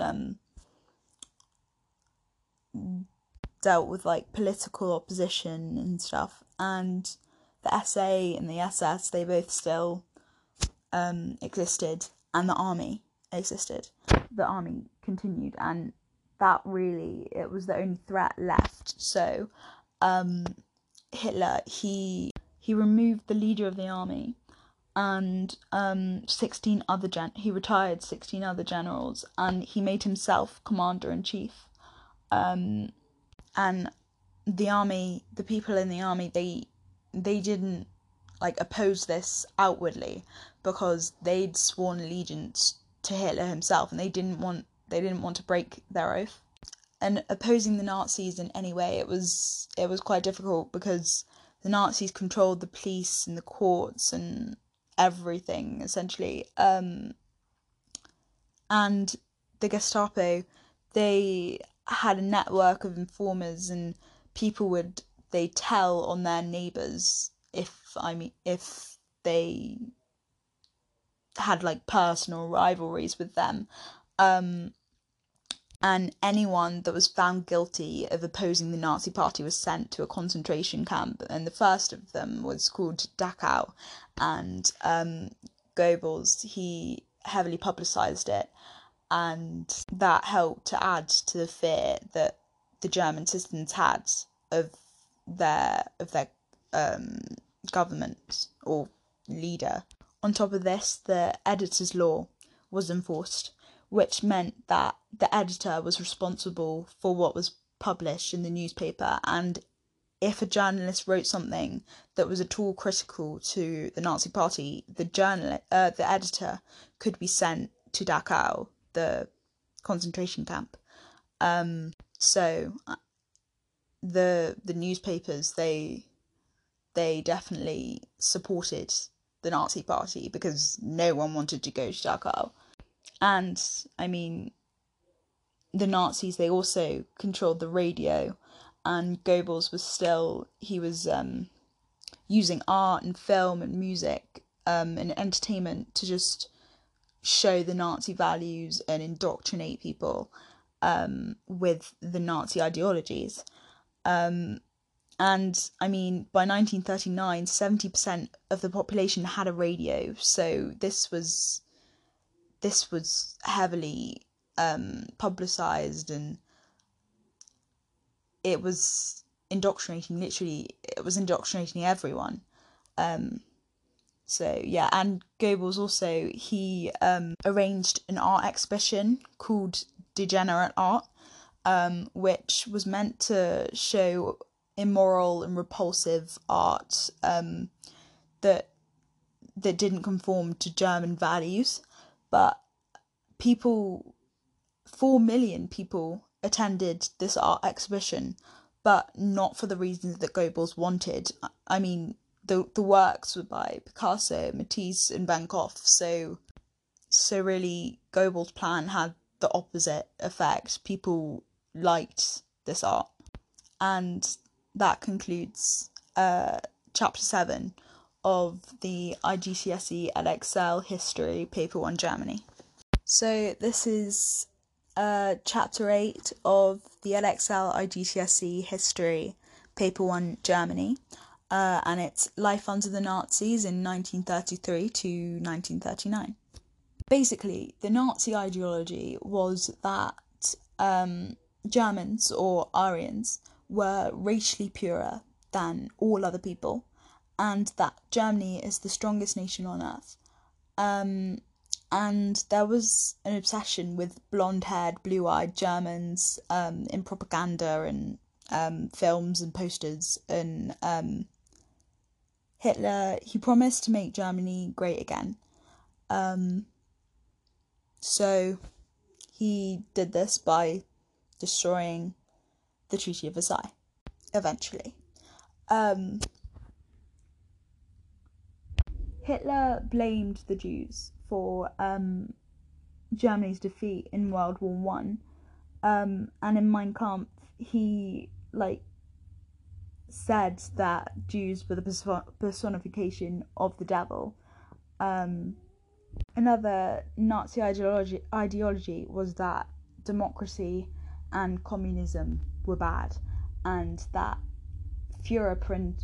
dealt with like political opposition and stuff, and the SA and the SS, they both still existed, and the army existed. The army continued, and that really, it was the only threat left. So Hitler, he removed the leader of the army, and 16 other generals, and he made himself commander-in-chief. And the army, the people in the army, they didn't like oppose this outwardly because they'd sworn allegiance to Hitler himself, and they didn't want to break their oath. And opposing the Nazis in any way, it was quite difficult because the Nazis controlled the police and the courts and everything essentially. And the Gestapo, they had a network of informers, and people would, they tell on their neighbours if they had like personal rivalries with them, and anyone that was found guilty of opposing the Nazi Party was sent to a concentration camp, and the first of them was called Dachau, and Goebbels, he heavily publicised it, and that helped to add to the fear that the German citizens had of their government or leader. On top of this, the editor's law was enforced, which meant that the editor was responsible for what was published in the newspaper, and if a journalist wrote something that was at all critical to the Nazi Party, the editor could be sent to Dachau, the concentration camp. So the newspapers, they definitely supported the Nazi Party because no one wanted to go to Dachau. And I mean, the Nazis, they also controlled the radio, and Goebbels was still, he was using art and film and music and entertainment to just show the Nazi values and indoctrinate people with the Nazi ideologies. And I mean, by 1939, 70% of the population had a radio, so this was heavily publicised, and it was indoctrinating, literally, it was indoctrinating everyone. So yeah, and Goebbels also, he arranged an art exhibition called Degenerate Art, which was meant to show immoral and repulsive art that didn't conform to German values. But 4 million people attended this art exhibition, but not for the reasons that Goebbels wanted. I mean, the works were by Picasso, Matisse and Van Gogh, so really Goebbels' plan had the opposite effect. People liked this art. And that concludes Chapter 7 of the IGCSE Edexcel History Paper 1 Germany. So this is Chapter 8 of the Edexcel IGCSE History Paper 1 Germany, and it's Life Under the Nazis in 1933 to 1939. Basically, the Nazi ideology was that Germans, or Aryans, were racially purer than all other people, and that Germany is the strongest nation on earth. And there was an obsession with blonde-haired, blue-eyed Germans in propaganda and films and posters. And Hitler, he promised to make Germany great again. So he did this by destroying the Treaty of Versailles, eventually. Hitler blamed the Jews for Germany's defeat in World War One, and in Mein Kampf he said that Jews were the personification of the devil. Another Nazi ideology was that democracy and communism were bad, and that Führerprinzip,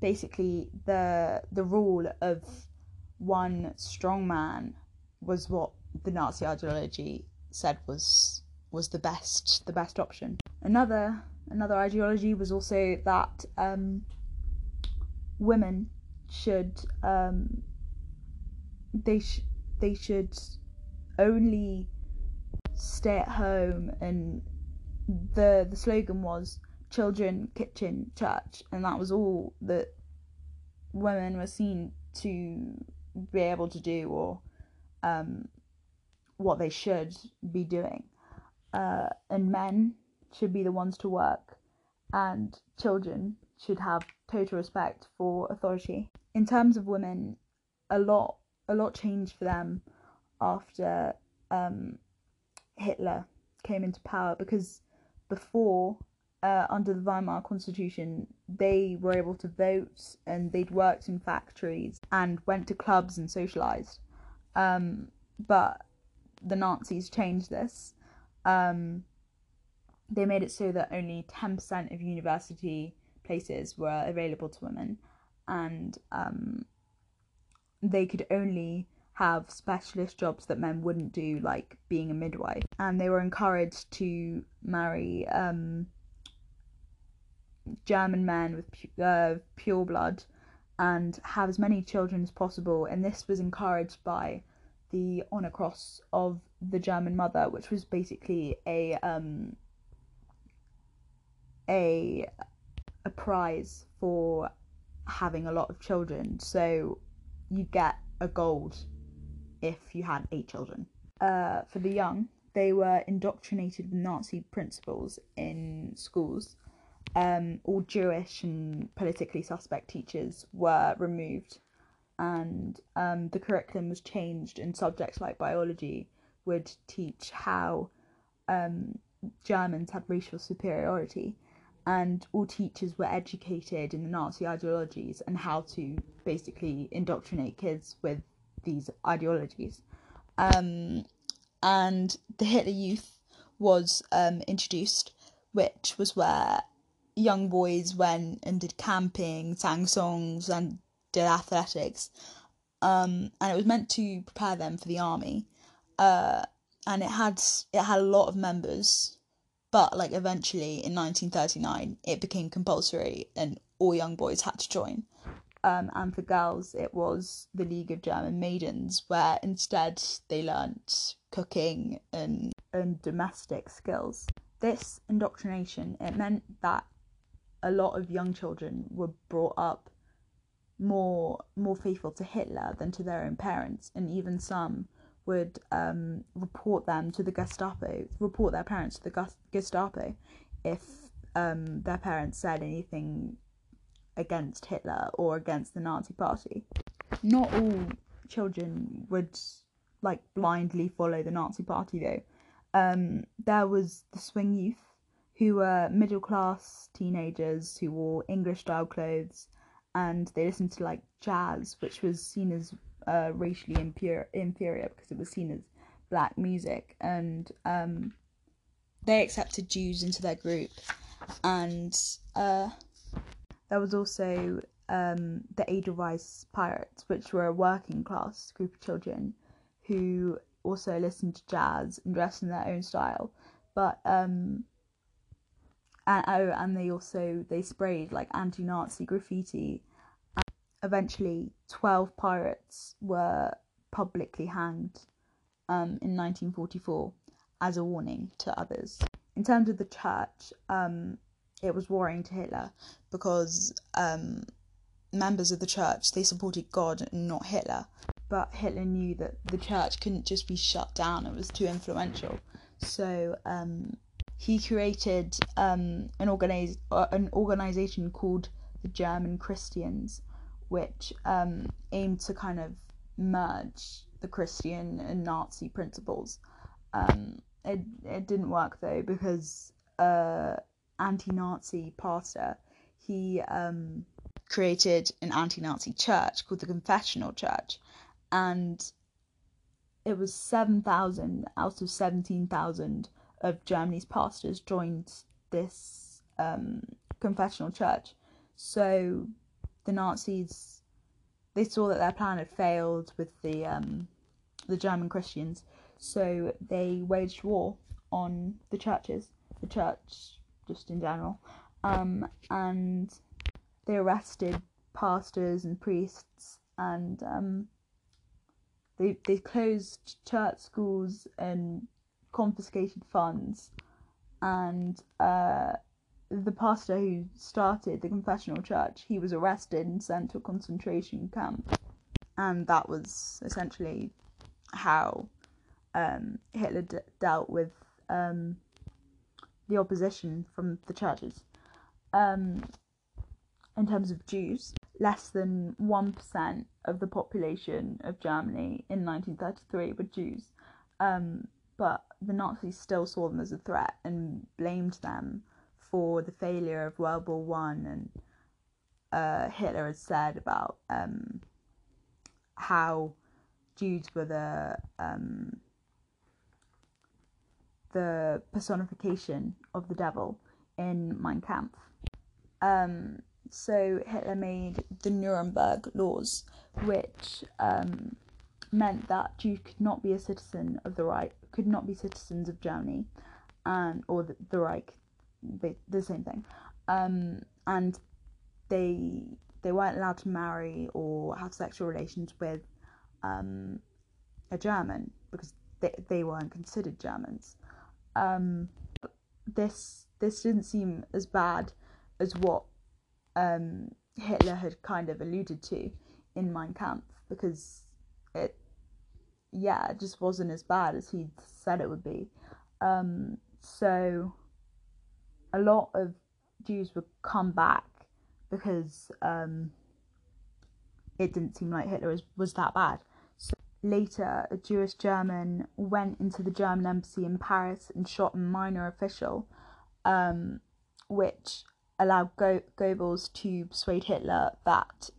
basically the rule of one strong man, was what the Nazi ideology said was the best option. Another ideology was also that women should they should only stay at home, and the slogan was children, kitchen, church, and that was all that women were seen to be able to do, or what they should be doing, and men should be the ones to work, and children should have total respect for authority. In terms of women, a lot changed for them after Hitler came into power, because before, under the Weimar Constitution, they were able to vote, and they'd worked in factories and went to clubs and socialised. But the Nazis changed this. They made it so that only 10% of university places were available to women, and they could only have specialist jobs that men wouldn't do, like being a midwife. And they were encouraged to marry German men with pure blood and have as many children as possible, and this was encouraged by the Honor Cross of the German Mother, which was basically a prize for having a lot of children. So you'd get a gold if you had 8 children. For the young, they were indoctrinated with Nazi principles in schools. All Jewish and politically suspect teachers were removed, and the curriculum was changed, and subjects like biology would teach how Germans had racial superiority. And all teachers were educated in the Nazi ideologies and how to basically indoctrinate kids with these ideologies. And the Hitler Youth was introduced, which was where young boys went and did camping, sang songs, and did athletics. And it was meant to prepare them for the army. And it had a lot of members. But eventually in 1939 it became compulsory and all young boys had to join. And for girls it was the League of German Maidens, where instead they learnt cooking and domestic skills. This indoctrination, it meant that a lot of young children were brought up more faithful to Hitler than to their own parents, and even some would report their parents to the Gestapo if their parents said anything against Hitler or against the Nazi Party. Not all children would blindly follow the Nazi Party, though. There was the swing youth, who were middle class teenagers who wore English style clothes, and they listened to jazz, which was seen as racially inferior because it was seen as black music, and they accepted Jews into their group. And there was also the Edelweiss Pirates, which were a working class group of children who also listened to jazz and dressed in their own style, but and they sprayed anti-Nazi graffiti. Eventually, 12 pirates were publicly hanged in 1944 as a warning to others. In terms of the church, it was worrying to Hitler because members of the church, they supported God and not Hitler. But Hitler knew that the church couldn't just be shut down, it was too influential. So he created an organisation called the German Christians, which aimed to kind of merge the Christian and Nazi principles. It didn't work though, because anti-Nazi pastor, he created an anti-Nazi church called the Confessional Church, and it was 7,000 out of 17,000 of Germany's pastors joined this confessional church. So the Nazis, they saw that their plan had failed with the German Christians, so they waged war on the churches, the church just in general, and they arrested pastors and priests, and they closed church schools and confiscated funds, and the pastor who started the confessional church, he was arrested and sent to a concentration camp. And that was essentially how Hitler dealt with the opposition from the churches. In terms of Jews, less than 1% of the population of Germany in 1933 were Jews, but the Nazis still saw them as a threat and blamed them for the failure of World War One, and Hitler had said about how Jews were the personification of the devil in Mein Kampf. So Hitler made the Nuremberg Laws, which meant that Jews could not be a citizen of the Reich, could not be citizens of Germany, and or the Reich. The same thing, and they weren't allowed to marry or have sexual relations with a German, because they weren't considered Germans. This didn't seem as bad as what Hitler had kind of alluded to in Mein Kampf, because it just wasn't as bad as he said it would be. So a lot of Jews would come back because it didn't seem like Hitler was that bad. So later, a Jewish German went into the German embassy in Paris and shot a minor official, which allowed Goebbels to persuade Hitler that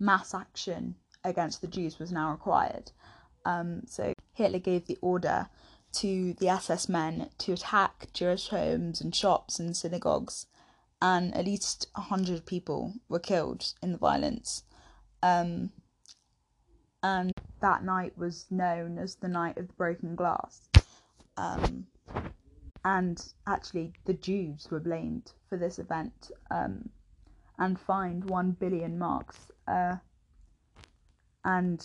mass action against the Jews was now required. So Hitler gave the order to the SS men to attack Jewish homes and shops and synagogues, and at least 100 people were killed in the violence. And that night was known as the Night of the Broken Glass. And actually the Jews were blamed for this event, and fined 1 billion marks, and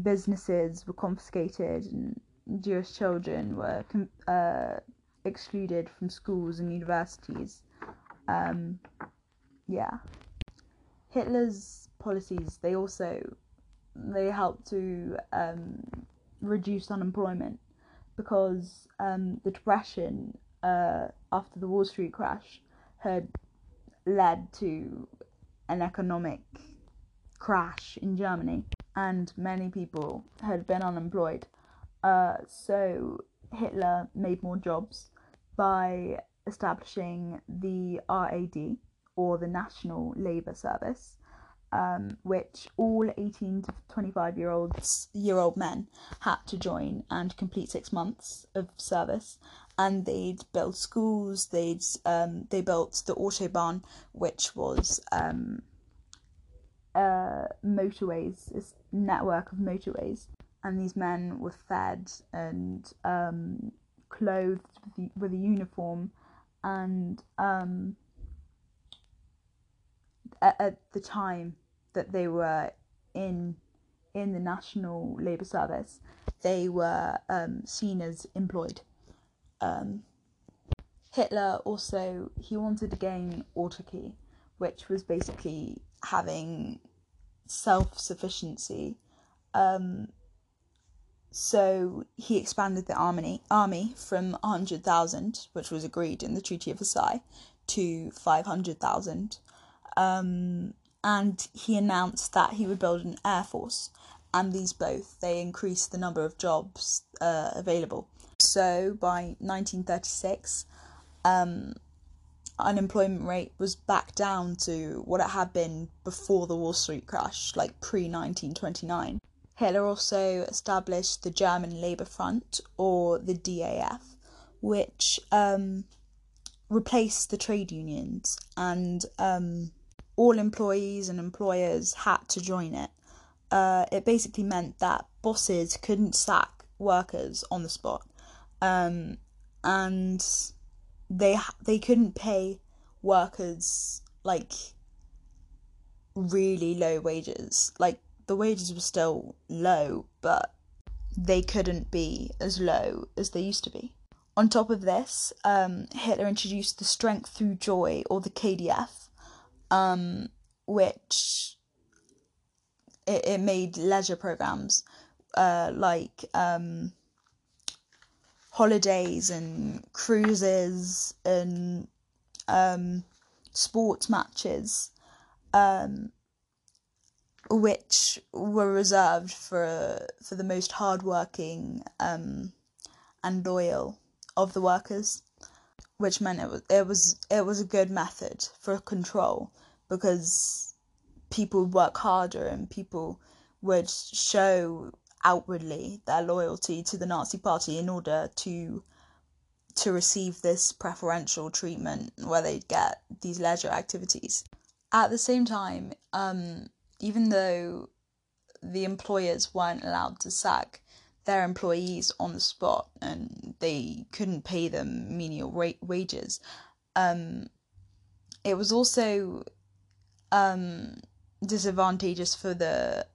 businesses were confiscated, and Jewish children were excluded from schools and universities. Hitler's policies, they helped to reduce unemployment, because the Depression after the Wall Street crash had led to an economic crash in Germany, and many people had been unemployed. So Hitler made more jobs by establishing the RAD, or the National Labour Service, which all 18 to 25-year-old men had to join and complete 6 months of service. And they'd build schools. They built the Autobahn, which was a network of motorways. And these men were fed and clothed with a uniform, and at the time that they were in the National Labour Service, they were seen as employed. Hitler also, he wanted to gain autarky, which was basically having self-sufficiency. So he expanded the army from 100,000, which was agreed in the Treaty of Versailles, to 500,000. and he announced that he would build an air force, and these both, they increased the number of jobs available. So by 1936, unemployment rate was back down to what it had been before the Wall Street crash, like pre-1929. Hitler also established the German Labour Front, or the DAF, which replaced the trade unions, and all employees and employers had to join it. It basically meant that bosses couldn't sack workers on the spot, and they couldn't pay workers like really low wages. Like, the wages were still low, but they couldn't be as low as they used to be. On top of this, Hitler introduced the Strength Through Joy, or the KDF, which it made leisure programs like holidays and cruises and sports matches, which were reserved for the most hardworking and loyal of the workers, which meant it was a good method for control, because people would work harder and people would show outwardly their loyalty to the Nazi Party in order to receive this preferential treatment where they'd get these leisure activities. At the same time, even though the employers weren't allowed to sack their employees on the spot and they couldn't pay them menial wages, it was also disadvantageous for the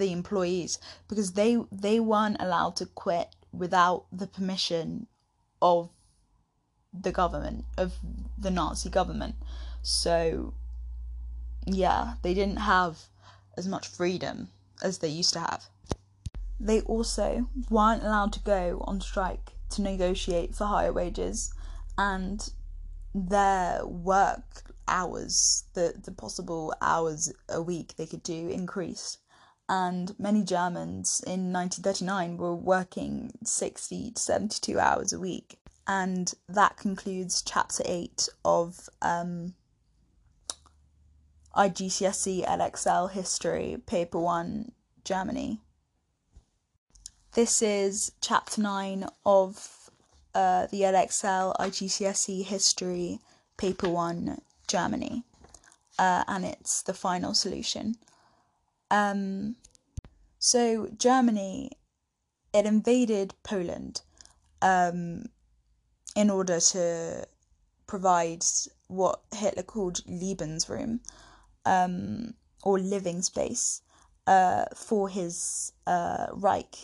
employees, because they weren't allowed to quit without the permission of the government, of the Nazi government. So yeah, they didn't have as much freedom as they used to have. They also weren't allowed to go on strike to negotiate for higher wages, and their work hours, the possible hours a week they could do, increased. And many Germans in 1939 were working 60 to 72 hours a week. And that concludes Chapter 8 of IGCSE Edexcel History, Paper 1, Germany. This is Chapter 9 of the Edexcel IGCSE History, Paper 1, Germany, and it's the final solution. So Germany, it invaded Poland in order to provide what Hitler called Lebensraum, or living space, for his Reich.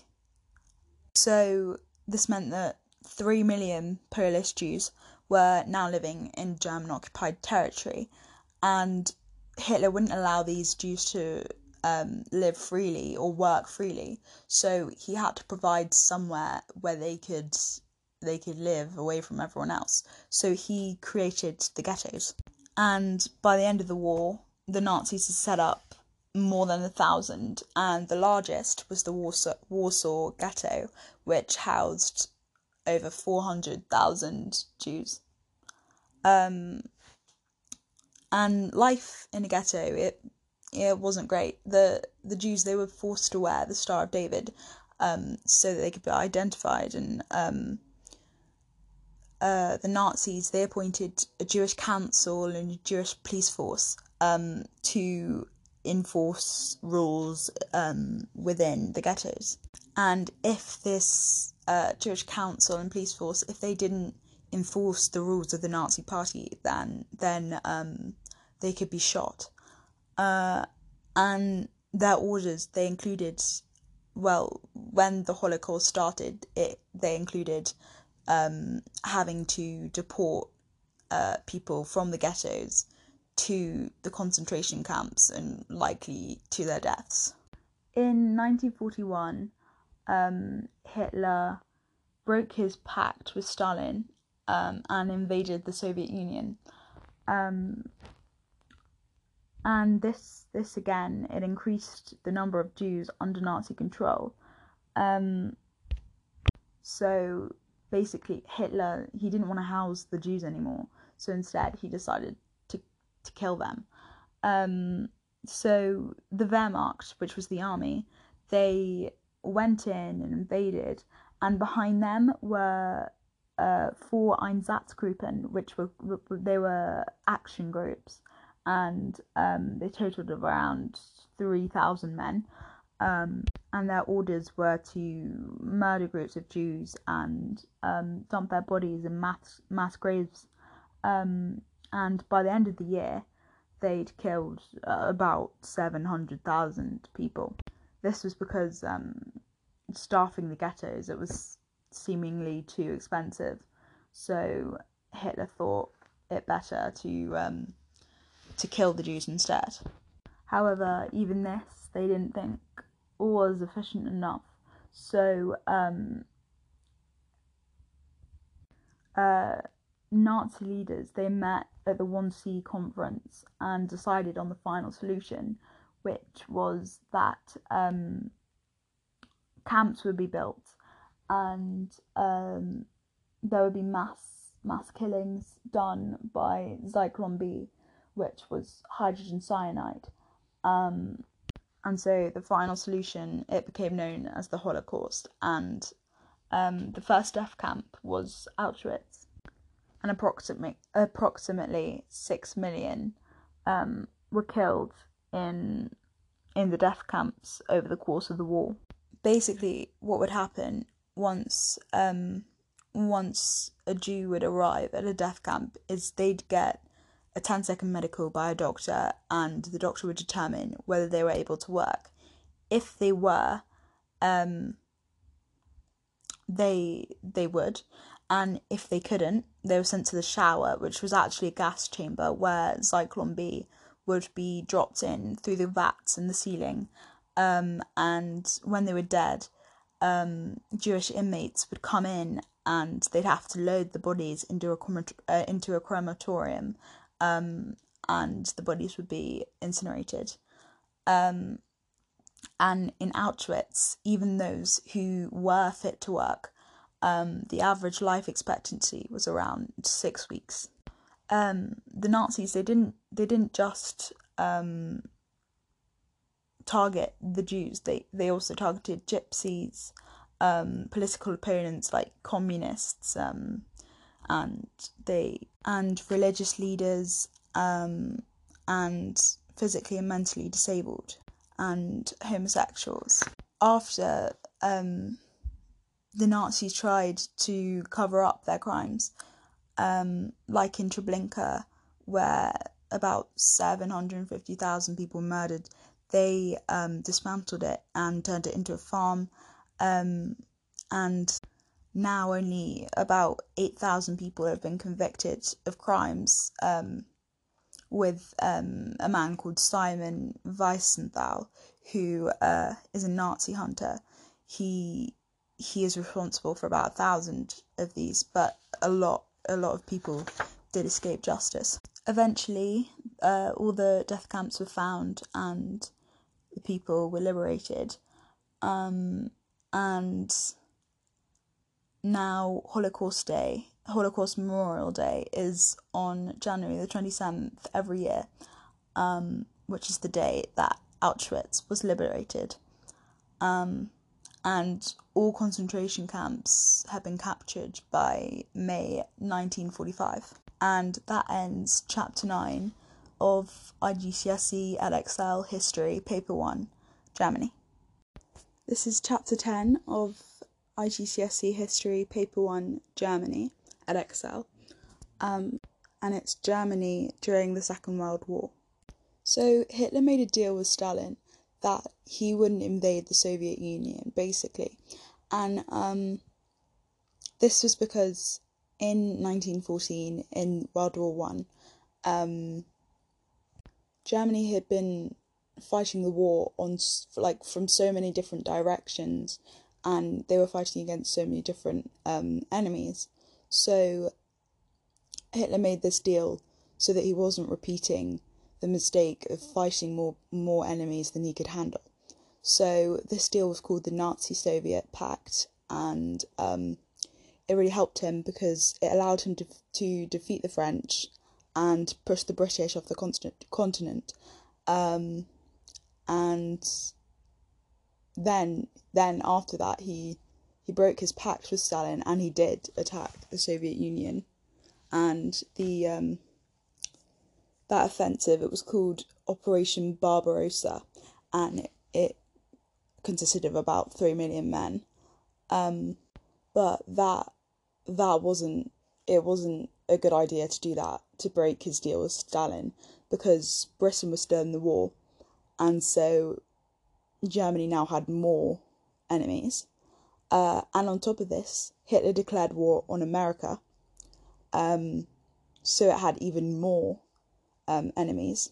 So this meant that 3 million Polish Jews were now living in German-occupied territory, and Hitler wouldn't allow these Jews to live freely or work freely. So he had to provide somewhere where they could live away from everyone else. So he created the ghettos. And by the end of the war, the Nazis had set up more than 1,000, and the largest was the Warsaw Ghetto, which housed over 400,000 Jews. And life in a ghetto, it wasn't great. The Jews, they were forced to wear the Star of David, so that they could be identified, and the Nazis, they appointed a Jewish council and a Jewish police force to enforce rules within the ghettos. And if this Jewish council and police force, if they didn't enforce the rules of the Nazi Party, then they could be shot. And their orders, they included, well, when the Holocaust started, they included having to deport people from the ghettos to the concentration camps, and likely to their deaths. In 1941, Hitler broke his pact with Stalin and invaded the Soviet Union. and this again, it increased the number of Jews under Nazi control. So basically Hitler, he didn't want to house the Jews anymore, so instead he decided to kill them. So the Wehrmacht, which was the army, they went in and invaded, and behind them were four Einsatzgruppen, which were, they were action groups, and they totaled around 3,000 men, and their orders were to murder groups of Jews and dump their bodies in mass graves, and by the end of the year they'd killed about 700,000 people. This was because starving the ghettos, it was seemingly too expensive, so Hitler thought it better to kill the Jews instead. However, even this they didn't think was efficient enough, so Nazi leaders, they met at the 1C conference and decided on the final solution, which was that camps would be built, and there would be mass killings done by Zyklon B, which was hydrogen cyanide, and so the final solution, it became known as the Holocaust, and the first death camp was Auschwitz, and approximately 6 million were killed in the death camps over the course of the war. Basically, what would happen once a Jew would arrive at a death camp is they'd get a 10-second medical by a doctor, and the doctor would determine whether they were able to work. If they were, they would, and if they couldn't, they were sent to the shower, which was actually a gas chamber where Zyklon B would be dropped in through the vats in the ceiling, and when they were dead, Jewish inmates would come in and they'd have to load the bodies into a crematorium, and the bodies would be incinerated. And in Auschwitz, even those who were fit to work, the average life expectancy was around 6 weeks. The Nazis, they didn't just target the Jews, they also targeted gypsies, political opponents like communists, and religious leaders, and physically and mentally disabled, and homosexuals. After the Nazis tried to cover up their crimes, like in Treblinka, where about 750,000 people murdered, they dismantled it and turned it into a farm, and now only about 8,000 people have been convicted of crimes, with a man called Simon Wiesenthal, who is a Nazi hunter. He is responsible for about 1,000 of these, but a lot of people did escape justice. Eventually, all the death camps were found and the people were liberated, and now Holocaust Memorial Day is on January the 27th every year, which is the day that Auschwitz was liberated, and all concentration camps have been captured by May 1945. And that ends Chapter 9 of IGCSE Edexcel History, Paper 1, Germany. This is Chapter 10 of IGCSE History, Paper 1, Germany, Edexcel, and it's Germany during the Second World War. So Hitler made a deal with Stalin that he wouldn't invade the Soviet Union, basically, and this was because in 1914, in World War I, Germany had been fighting the war from so many different directions, and they were fighting against so many different enemies. So Hitler made this deal so that he wasn't repeating the mistake of fighting more enemies than he could handle. So this deal was called the Nazi-Soviet Pact, and it really helped him because it allowed him to defeat the French and push the British off the continent. And then after that, he broke his pact with Stalin, and he did attack the Soviet Union. And the that offensive, it was called Operation Barbarossa, and it consisted of about 3 million men. But it wasn't a good idea to do that, to break his deal with Stalin, because Britain was still in the war, and so Germany now had more enemies. And on top of this, Hitler declared war on America, so it had even more enemies.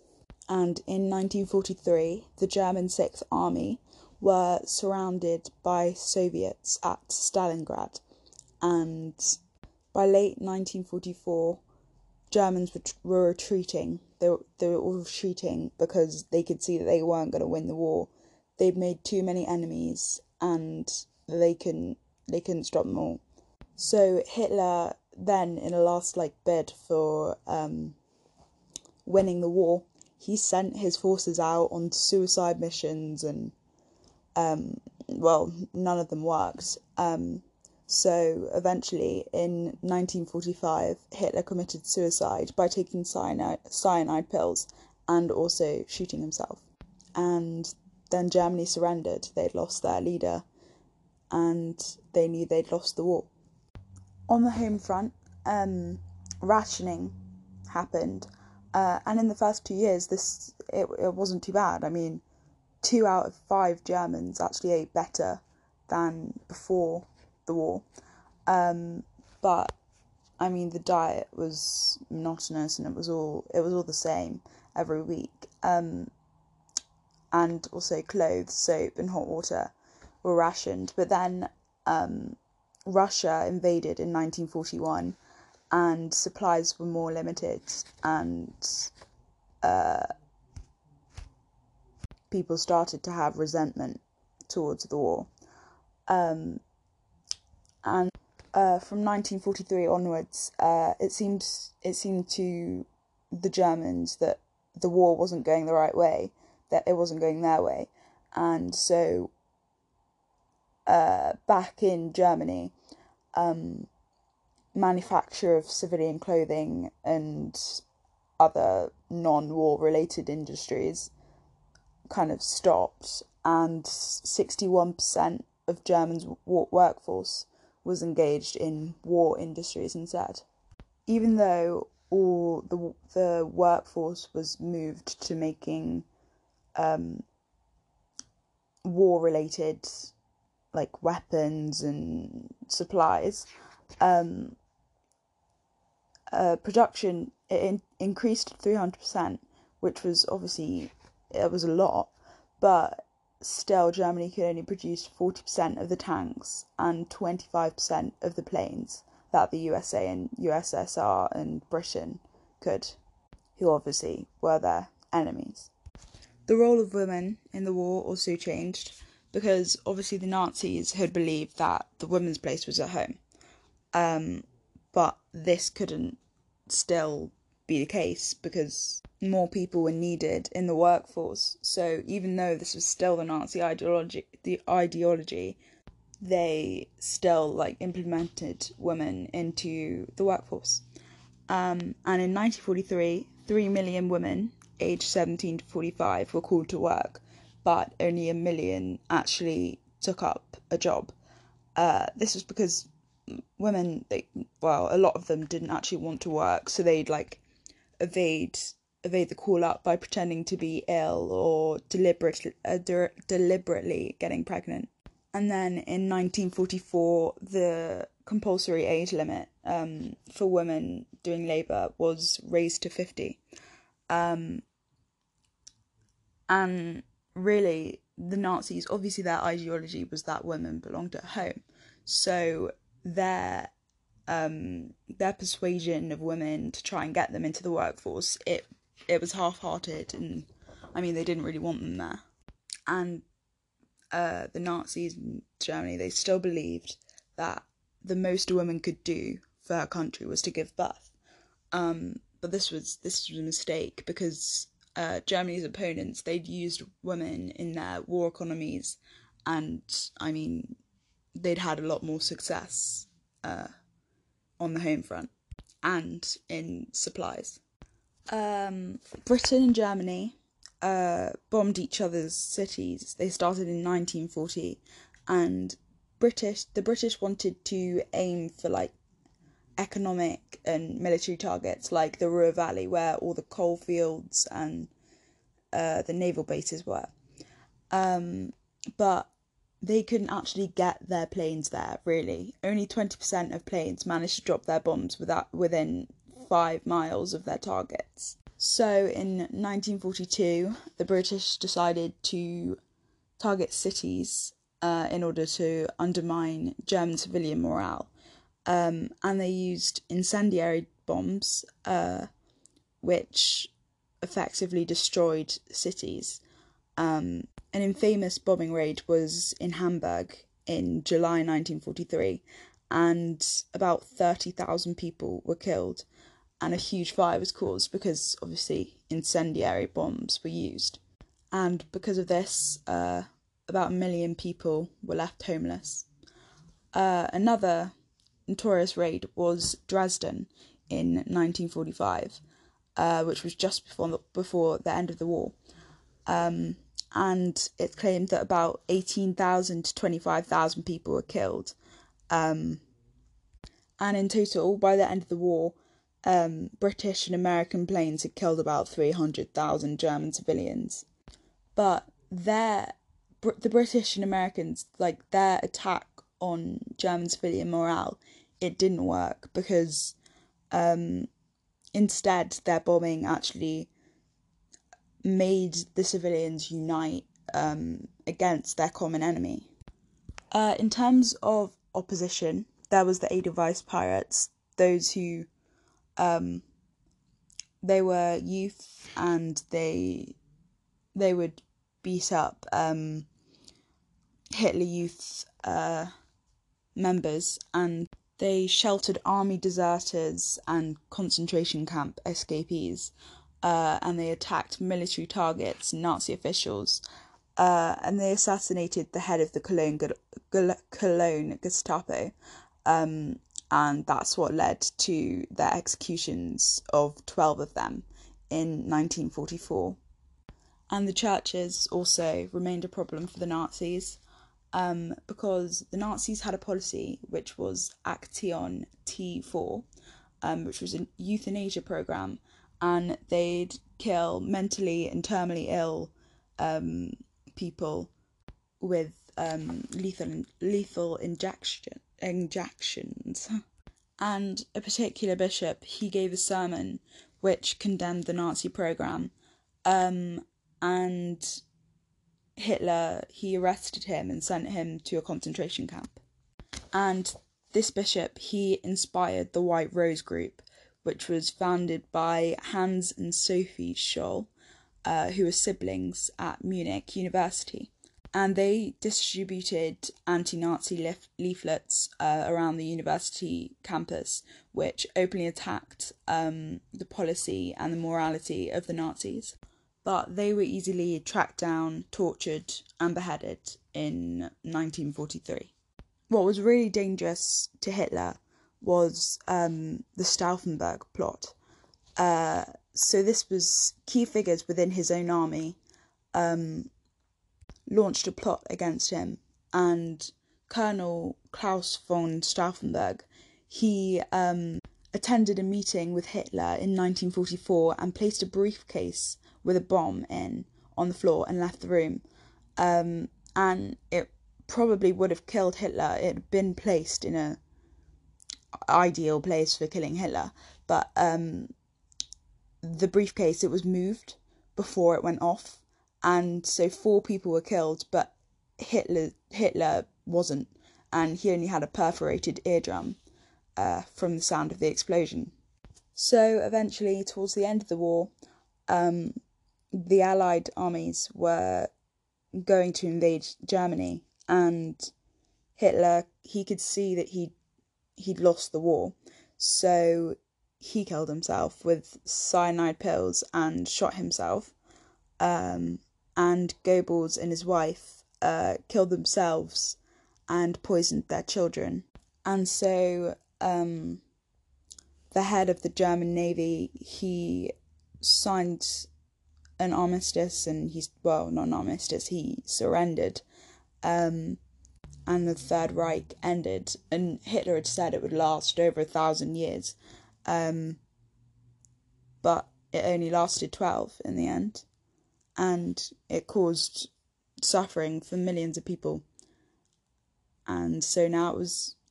And in 1943, the German 6th Army were surrounded by Soviets at Stalingrad, and by late 1944, Germans were retreating. They were all retreating because they could see that they weren't going to win the war. They'd made too many enemies, and they couldn't stop them all. So Hitler then, in a last bid for winning the war, he sent his forces out on suicide missions, and none of them worked. So eventually, in 1945, Hitler committed suicide by taking cyanide pills and also shooting himself. And then Germany surrendered. They'd lost their leader, and they knew they'd lost the war. On the home front, rationing happened, and in the first 2 years, it wasn't too bad. I mean, 2 out of 5 Germans actually ate better than before the war, but I mean the diet was monotonous, and it was all the same every week, and also clothes, soap and hot water were rationed. But then Russia invaded in 1941, and supplies were more limited, and people started to have resentment towards the war. And from 1943 onwards, it seemed to the Germans that the war wasn't going the right way, that it wasn't going their way, and so back in Germany, manufacture of civilian clothing and other non-war related industries kind of stopped, and 61% of Germans' workforce was engaged in war industries instead. Even though all the workforce was moved to making war-related weapons and supplies, production increased 300%, which was obviously, it was a lot, but still Germany could only produce 40% of the tanks and 25% of the planes that the USA and USSR and Britain could, who obviously were their enemies. The role of women in the war also changed, because obviously the Nazis had believed that the women's place was at home, but this couldn't still be the case because more people were needed in the workforce. So even though this was still the Nazi ideology, they still implemented women into the workforce. And in 1943, 3 million women aged 17 to 45 were called to work, but only 1 million actually took up a job. This was because women, a lot of them didn't actually want to work, so they'd evade the call up by pretending to be ill or deliberately getting pregnant. And then in 1944, the compulsory age limit for women doing labour was raised to 50. And really, the Nazis, obviously their ideology was that women belonged at home, so their persuasion of women to try and get them into the workforce, it it was half-hearted, and I mean they didn't really want them there. And the Nazis in Germany, they still believed that the most a woman could do for her country was to give birth. But this was a mistake, because Germany's opponents, they'd used women in their war economies, and I mean they'd had a lot more success on the home front and in supplies. Britain and Germany bombed each other's cities. They started in 1940, and the British wanted to aim for like economic and military targets, like the Ruhr Valley, where all the coal fields and the naval bases were. But they couldn't actually get their planes there, really. Only 20% of planes managed to drop their bombs within 5 miles of their targets. So in 1942, the British decided to target cities in order to undermine German civilian morale. And they used incendiary bombs, which effectively destroyed cities. An infamous bombing raid was in Hamburg in July 1943, and about 30,000 people were killed, and a huge fire was caused because, obviously, incendiary bombs were used. And because of this, about 1 million people were left homeless. Another notorious raid was Dresden in 1945, which was just before the end of the war, and it's claimed that about 18,000 to 25,000 people were killed, and in total, by the end of the war, British and American planes had killed about 300,000 German civilians. But the British and Americans, like, their attack on German civilian morale, it didn't work, because instead their bombing actually made the civilians unite against their common enemy. In terms of opposition, there was the Edelweiss Pirates, those who they were youth, and they would beat up Hitler Youth members, and they sheltered army deserters and concentration camp escapees, and they attacked military targets, Nazi officials, and they assassinated the head of the Cologne Gestapo, and that's what led to the executions of 12 of them in 1944. And the churches also remained a problem for the Nazis, because the Nazis had a policy which was Aktion T4, which was a euthanasia program, and they'd kill mentally and terminally ill people with lethal injections. And a particular bishop, he gave a sermon which condemned the Nazi program, and Hitler, he arrested him and sent him to a concentration camp. And this bishop, he inspired the White Rose Group, which was founded by Hans and Sophie Scholl, who were siblings at Munich University. And they distributed anti-Nazi leaflets around the university campus, which openly attacked the policy and the morality of the Nazis. But they were easily tracked down, tortured, and beheaded in 1943. What was really dangerous to Hitler was the Stauffenberg plot. So this was key figures within his own army launched a plot against him, and Colonel Klaus von Stauffenberg, he attended a meeting with Hitler in 1944 and placed a briefcase with a bomb on the floor and left the room, and it probably would have killed Hitler. It had been placed in a ideal place for killing Hitler, but the briefcase, it was moved before it went off, and so 4 people were killed, but Hitler wasn't, and he only had a perforated eardrum from the sound of the explosion. So eventually, towards the end of the war, the Allied armies were going to invade Germany, and Hitler, he could see that he'd lost the war, so he killed himself with cyanide pills and shot himself. And Goebbels and his wife killed themselves and poisoned their children. And so the head of the German Navy, he signed an armistice, and not an armistice, he surrendered. And the Third Reich ended, and Hitler had said it would last over 1,000 years, but it only lasted 12 in the end, and it caused suffering for millions of people. And so now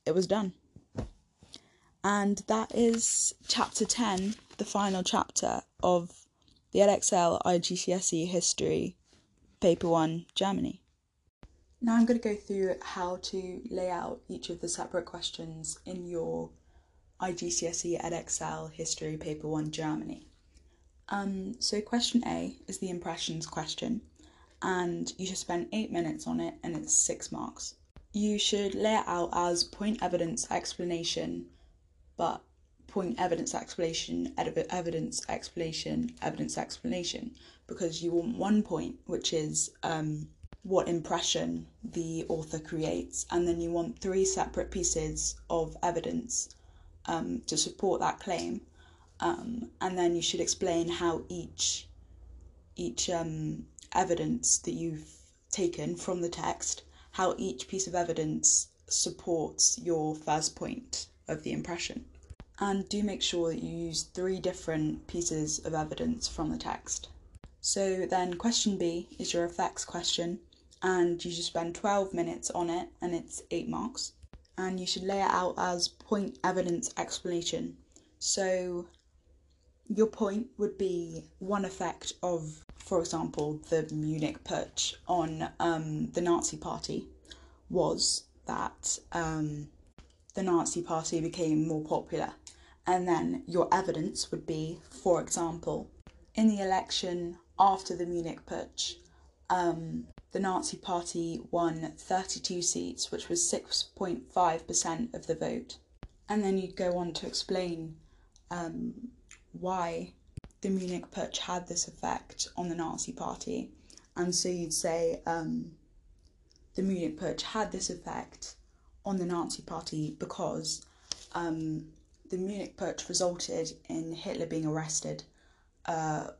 it was done. And that is chapter 10, the final chapter of the Edexcel IGCSE History, Paper 1, Germany. Now I'm going to go through how to lay out each of the separate questions in your IGCSE Edexcel History Paper 1 Germany. So question A is the impressions question, and you should spend 8 minutes on it, and it's 6 marks. You should lay it out as point, evidence, explanation, but point, evidence, explanation, evidence, explanation, evidence, explanation, because you want one point, which is what impression the author creates, and then you want 3 separate pieces of evidence to support that claim, and then you should explain how each evidence that you've taken from the text, how each piece of evidence supports your first point of the impression. And do make sure that you use 3 different pieces of evidence from the text. So then question B is your effects question, and you should spend 12 minutes on it, and it's 8 marks. And you should lay it out as point, evidence, explanation. So your point would be one effect of, for example, the Munich Putsch on the Nazi Party was that the Nazi Party became more popular. And then your evidence would be, for example, in the election after the Munich Putsch, the Nazi Party won 32 seats, which was 6.5% of the vote. And then you'd go on to explain why the Munich Putsch had this effect on the Nazi Party. And so you'd say the Munich Putsch had this effect on the Nazi Party because the Munich Putsch resulted in Hitler being arrested,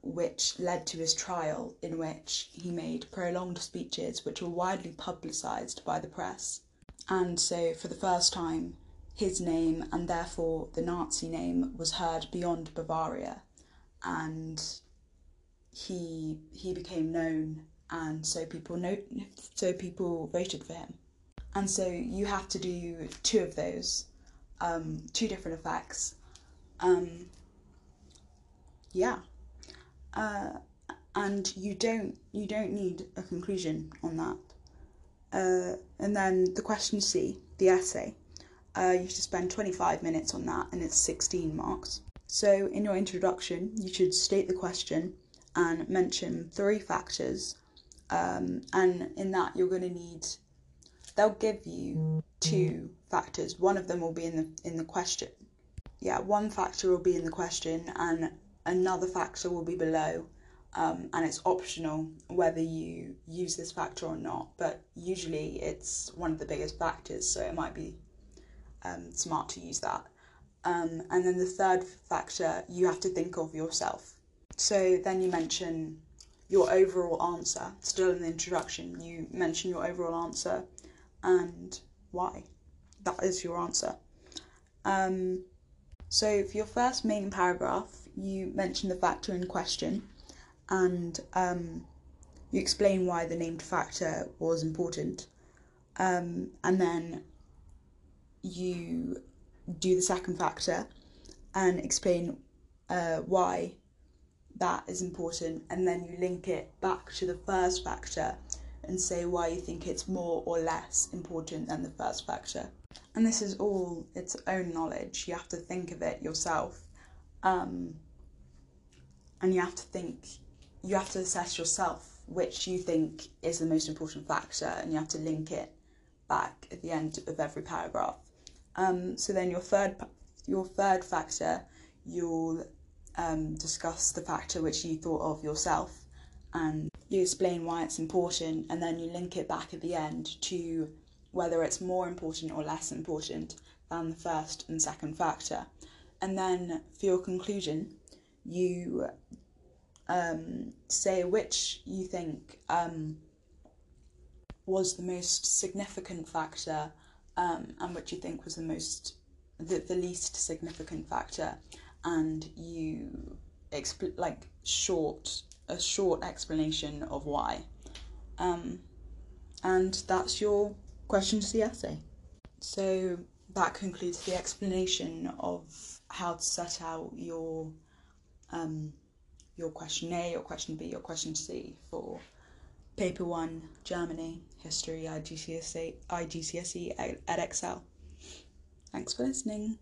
which led to his trial, in which he made prolonged speeches which were widely publicised by the press. And so for the first time, his name, and therefore the Nazi name, was heard beyond Bavaria, and he became known, and so people voted for him. And so you have to do 2 of those, 2 different effects. And you don't need a conclusion on that. And then the question C, the essay, you should spend 25 minutes on that, and it's 16 marks. So in your introduction, you should state the question and mention 3 factors, and in that you're going to need, they'll give you 2 factors. One of them will be in the question. Yeah, one factor will be in the question, and another factor will be below, and it's optional whether you use this factor or not, but usually it's one of the biggest factors, so it might be smart to use that. And then the 3rd factor you have to think of yourself. So then you mention your overall answer. Still in the introduction, you mention your overall answer and why that is your answer. So for your first main paragraph, you mention the factor in question, and you explain why the named factor was important, and then you do the second factor and explain why that is important, and then you link it back to the first factor and say why you think it's more or less important than the first factor. And this is all its own knowledge. You have to think of it yourself. and you have to think, you have to assess yourself which you think is the most important factor, and you have to link it back at the end of every paragraph. So then your third factor, you'll discuss the factor which you thought of yourself, and you explain why it's important, and then you link it back at the end to whether it's more important or less important than the first and second factor. And then for your conclusion, you say which you think was the most significant factor, and which you think was the least significant factor, and you short explanation of why, and that's your question to the essay. So that concludes the explanation of how to set out your question A, your question B, your question C for paper 1, Germany, history, IGCSE, Edexcel. Thanks for listening.